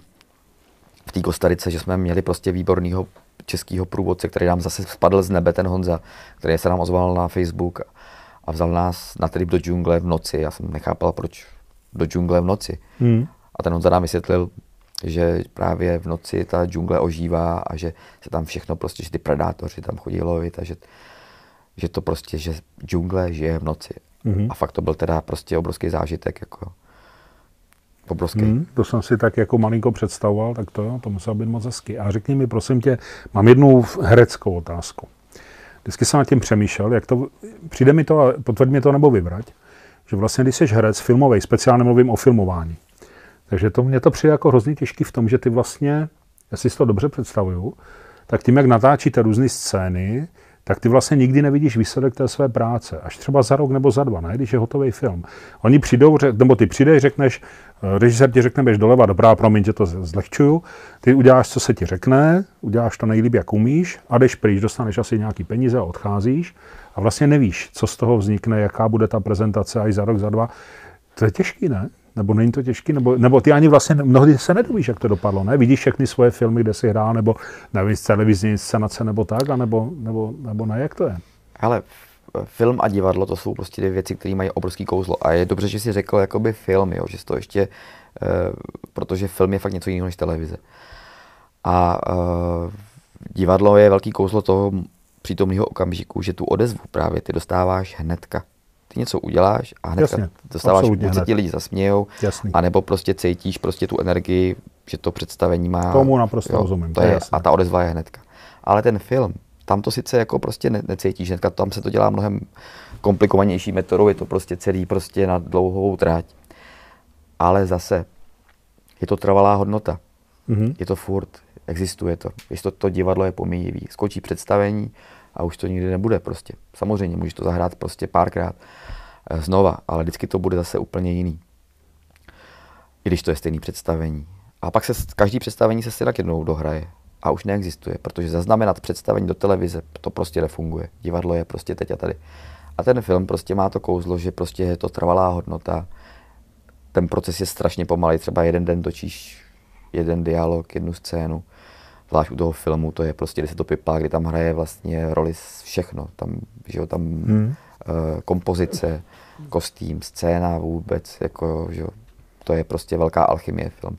v té Kostarice, že jsme měli prostě výborného českého průvodce, který nám zase spadl z nebe, ten Honza, který se nám ozval na Facebook a vzal nás na trip do džungle v noci, já jsem nechápal, proč do džungle v noci. Hmm. A ten Honza nám vysvětlil, že právě v noci ta džungle ožívá a že se tam všechno prostě, že ty predátoři tam chodí lovit a že, že to prostě, že džungle žije v noci. Hmm. A fakt to byl teda prostě obrovský zážitek, jako obrovský. Hmm, to jsem si tak jako malinko představoval, tak to, to muselo být moc hezky. A řekni mi, prosím tě, mám jednu hereckou otázku. Vždycky jsem nad tím přemýšlel, jak to, přijde mi to a potvrď mi to nebo vyvrať, že vlastně, když jsi herec filmový, speciálně mluvím o filmování. Takže to mě to přijde jako hrozně těžký v tom, že ty vlastně, já si to dobře představuju, tak tím, jak natáčíte různé scény, tak ty vlastně nikdy nevidíš výsledek té své práce. Až třeba za rok nebo za dva, ne? Když je hotový film. Oni přijdou, nebo ty přijdeš, řekneš, režisér ti řekne, běž doleva, dobrá, promiň, že to zlehčuju, ty uděláš, co se ti řekne, uděláš to nejlíp, jak umíš, a jdeš pryč, dostaneš asi nějaký peníze a odcházíš a vlastně nevíš, co z toho vznikne, jaká bude ta prezentace až za rok, za dva. To je těžký, ne? Nebo není to těžký, nebo, nebo ty ani vlastně mnohdy se nedovíš, jak to dopadlo, ne? Vidíš všechny svoje filmy, kde si hrál, nebo nevím, z televizní scénace, nebo tak, a nebo, nebo, nebo ne, jak to je? Hele, film a divadlo, to jsou prostě dvě věci, které mají obrovský kouzlo. A je dobře, že jsi řekl jakoby film, jo, že to ještě, e, protože film je fakt něco jiného než televize. A e, divadlo je velký kouzlo toho přítomného okamžiku, že tu odezvu právě ty dostáváš hnedka. Ty něco uděláš a hnedka jasně, dostáváš, buď se ti lidi zasmějou, anebo prostě cítíš prostě tu energii, že to představení má. Tomu naprosto jo, rozumím. To je, je, a ta odezva je hnedka. Ale ten film, tam to sice jako prostě ne, necítíš hnedka, tam se to dělá mnohem komplikovanější metodou, je to prostě celý prostě na dlouhou tráť. Ale zase je to trvalá hodnota. Mm-hmm. Je to furt, existuje to. Když to, to divadlo je pomíjivý, skočí představení, a už to nikdy nebude prostě. Samozřejmě můžeš to zahrát prostě párkrát znova, ale vždycky to bude zase úplně jiný. I když to je stejné představení. A pak se každý představení se si tak jednou dohraje a už neexistuje, protože zaznamenat představení do televize to prostě nefunguje. Divadlo je prostě teď a tady. A ten film prostě má to kouzlo, že prostě je to trvalá hodnota. Ten proces je strašně pomalý, třeba jeden den točíš jeden dialog, jednu scénu. Zvlášť u toho filmu, to je prostě, kdy se to pipá, kdy tam hraje vlastně roli všechno. Tam, že jo, tam hmm. uh, kompozice, kostým, scéna vůbec, jako, že jo, to je prostě velká alchymie film.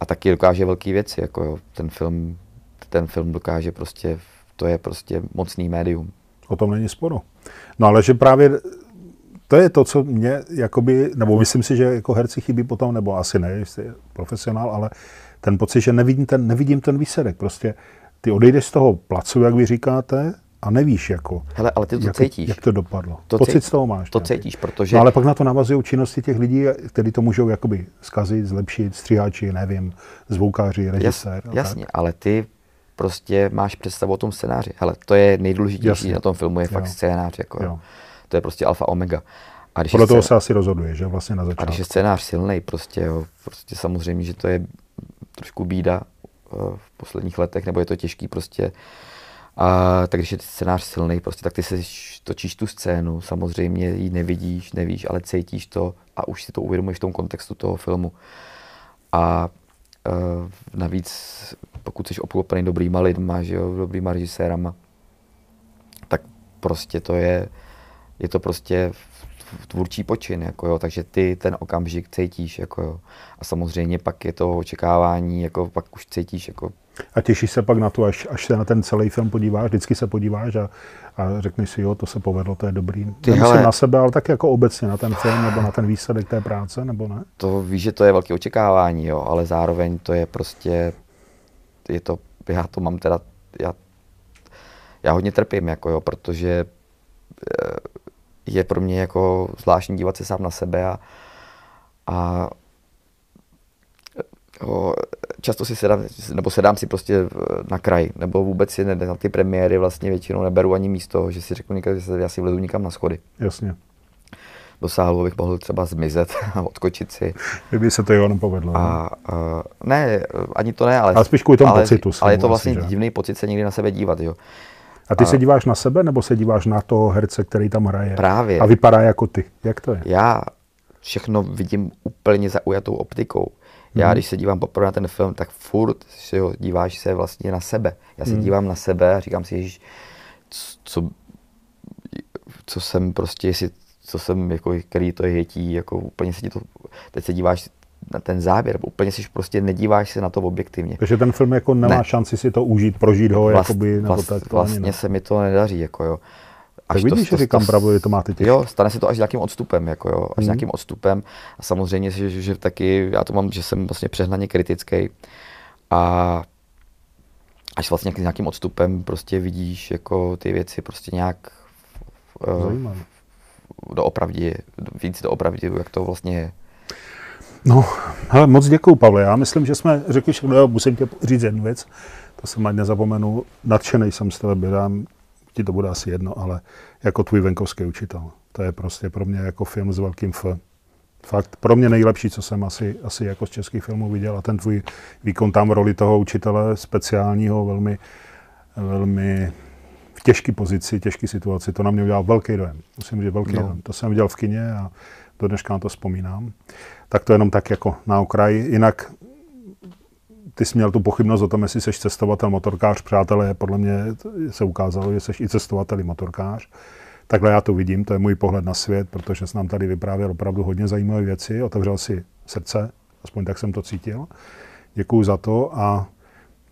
A taky dokáže velké věci, jako jo, ten film, ten film dokáže prostě, to je prostě mocný médium. O tom není sporu. No ale že právě to je to, co mě, jakoby, nebo myslím si, že jako herci chybí potom, nebo asi ne, jestli je profesionál, ale ten pocit, že nevidím ten, nevidím ten výsledek. Prostě ty odejdeš z toho placu, jak vy říkáte, a nevíš, jako, hele, ale ty to jak, cítíš. Jak to dopadlo. To pocit cítíš, z toho máš. To cítíš, protože... No, ale pak na to navazují činnosti těch lidí, kteří to můžou jakoby zkazit, zlepšit, stříháči, nevím, zvukáři, režisér. Jas, jasně, tak. Ale ty prostě máš představu o tom scénáři. Hele, to je nejdůležitější jasně. Na tom filmu, je fakt jo. Scénář. Jako, to je prostě alfa omega. A když Podle toho scénář, se asi rozhoduje, že vlastně na začátku. A když je scénář silnej, prostě, jo, prostě samozřejmě, že to je trošku bída v posledních letech, nebo je to těžký prostě. A, tak když je scénář silnej, prostě, tak ty se točíš tu scénu, samozřejmě ji nevidíš, nevíš, ale cítíš to a už si to uvědomuješ v tom kontextu toho filmu. A Uh, navíc, pokud jsi obklopený dobrýma lidma, že jo, dobrýma režisérama, tak prostě to je, je to prostě tvůrčí počin, jako jo, takže ty ten okamžik cítíš, jako jo, a samozřejmě pak je to očekávání, jako pak už cítíš, jako. A těšíš se pak na to, až, až se na ten celý film podíváš, vždycky se podíváš a, a řekneš si, jo, to se povedlo, to je dobrý. Nemyslím hele... na sebe, ale tak jako obecně na ten film nebo na ten výsledek té práce, nebo ne? To víš, že to je velké očekávání, jo, ale zároveň to je prostě, je to, já to mám teda, já, já hodně trpím, jako jo, protože je pro mě jako zvláštní dívat se sám na sebe a, a jo, často si sedám, nebo sedám si prostě na kraj, nebo vůbec si ne, na ty premiéry vlastně většinou neberu ani místo, že si řeknu někde, že já si vlezu nikam na schody. Jasně. Do sálu bych mohl třeba zmizet a odkočit si. Kdyby se to jenom povedlo. A, a, ne, ani to ne, ale, ale spíš kvůli tomu ale, pocitu. Ale je to vlastně asi, divný pocit se někdy na sebe dívat, jo. A ty a, se díváš na sebe, nebo se díváš na toho herce, který tam hraje? Právě. A vypadá jako ty. Jak to je? Já všechno vidím úplně zaujatou optikou. Já, když se dívám poprvé na ten film, tak furt si ho díváš se vlastně na sebe. Já se hmm. dívám na sebe a říkám si, ježiš, co, co jsem prostě, co jsem, jako, který to jetí, jako úplně se ti to, teď se díváš na ten záběr, úplně si prostě nedíváš se na to objektivně. Takže ten film jako nemá ne. šanci si to užít, prožít ho, vlast, jakoby, nebo vlast, tak to Vlastně ne. se mi to nedaří, jako jo. Až tak vidíš, to, že říkám pravdu, že to máte těžké. Jo, stane se to až nějakým odstupem, jako jo, až mm. nějakým odstupem. A samozřejmě, že, že taky, já to mám, že jsem vlastně přehnaně kritický. A až vlastně k nějakým odstupem prostě vidíš jako ty věci prostě nějak uh, doopravdy, víc doopravdy, jak to vlastně je. No, hele, moc děkuju, Pavle. Já myslím, že jsme řekli, že musím tě říct jednu věc, to jsem ani nezapomenu, nadšenej jsem z tebe byl. Ti to bude asi jedno, ale jako tvůj Venkovský učitel. To je prostě pro mě jako film s velkým F. Fakt pro mě nejlepší, co jsem asi, asi jako z českých filmů viděl. A ten tvůj výkon tam v roli toho učitele speciálního, velmi, velmi v těžké pozici, těžké situaci. To na mě udělal velký dojem. Musím říct, velký no. dojem. To jsem viděl v kině a do dneška na to vzpomínám. Tak to jenom tak jako na okraji. Jinak ty jsi měl tu pochybnost o tom, jestli jsi cestovatel, motorkář, přátelé, podle mě se ukázalo, že jsi i cestovatel, i motorkář. Takhle já to vidím, to je můj pohled na svět, protože jsi nám tady vyprávěl opravdu hodně zajímavé věci, otevřel si srdce, aspoň tak jsem to cítil. Děkuju za to a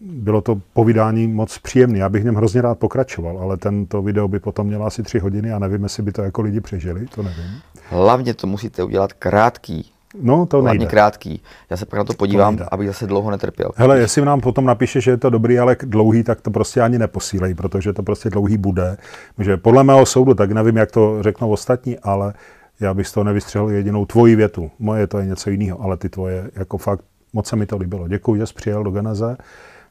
bylo to povídání moc příjemné. Já bych v něm hrozně rád pokračoval, ale tento video by potom mělo asi tři hodiny a nevím, jestli by to jako lidi přežili, to nevím. Hlavně to musíte udělat krátký. No, to nejde. Krátký. Já se pak na to podívám, to abych zase dlouho netrpěl. Hele, jestli nám potom napíše, že je to dobrý, ale dlouhý, tak to prostě ani neposílej, protože to prostě dlouhý bude. Že podle mého soudu, tak nevím, jak to řeknou ostatní, ale já bych z toho nevystřelil jedinou tvoji větu. Moje to je něco jiného, ale ty tvoje, jako fakt, moc se mi to líbilo. Děkuji, že jsi přijel do Geneze.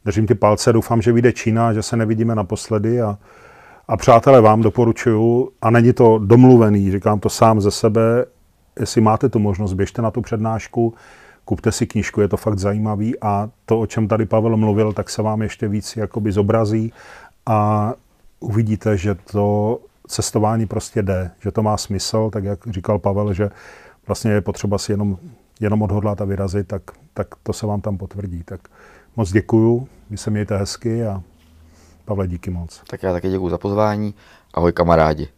Držím ti palce, doufám, že vyjde Čína, že se nevidíme naposledy a a přátelé, vám doporučuju, a není to domluvený, říkám to sám ze sebe. Jestli máte tu možnost, běžte na tu přednášku, kupte si knížku, je to fakt zajímavý a to, o čem tady Pavel mluvil, tak se vám ještě víc jakoby zobrazí a uvidíte, že to cestování prostě jde, že to má smysl, tak jak říkal Pavel, že vlastně je potřeba si jenom, jenom odhodlat a vyrazit, tak, tak to se vám tam potvrdí. Tak moc děkuju, vy se mějte hezky a Pavle, díky moc. Tak já taky děkuju za pozvání, ahoj kamarádi.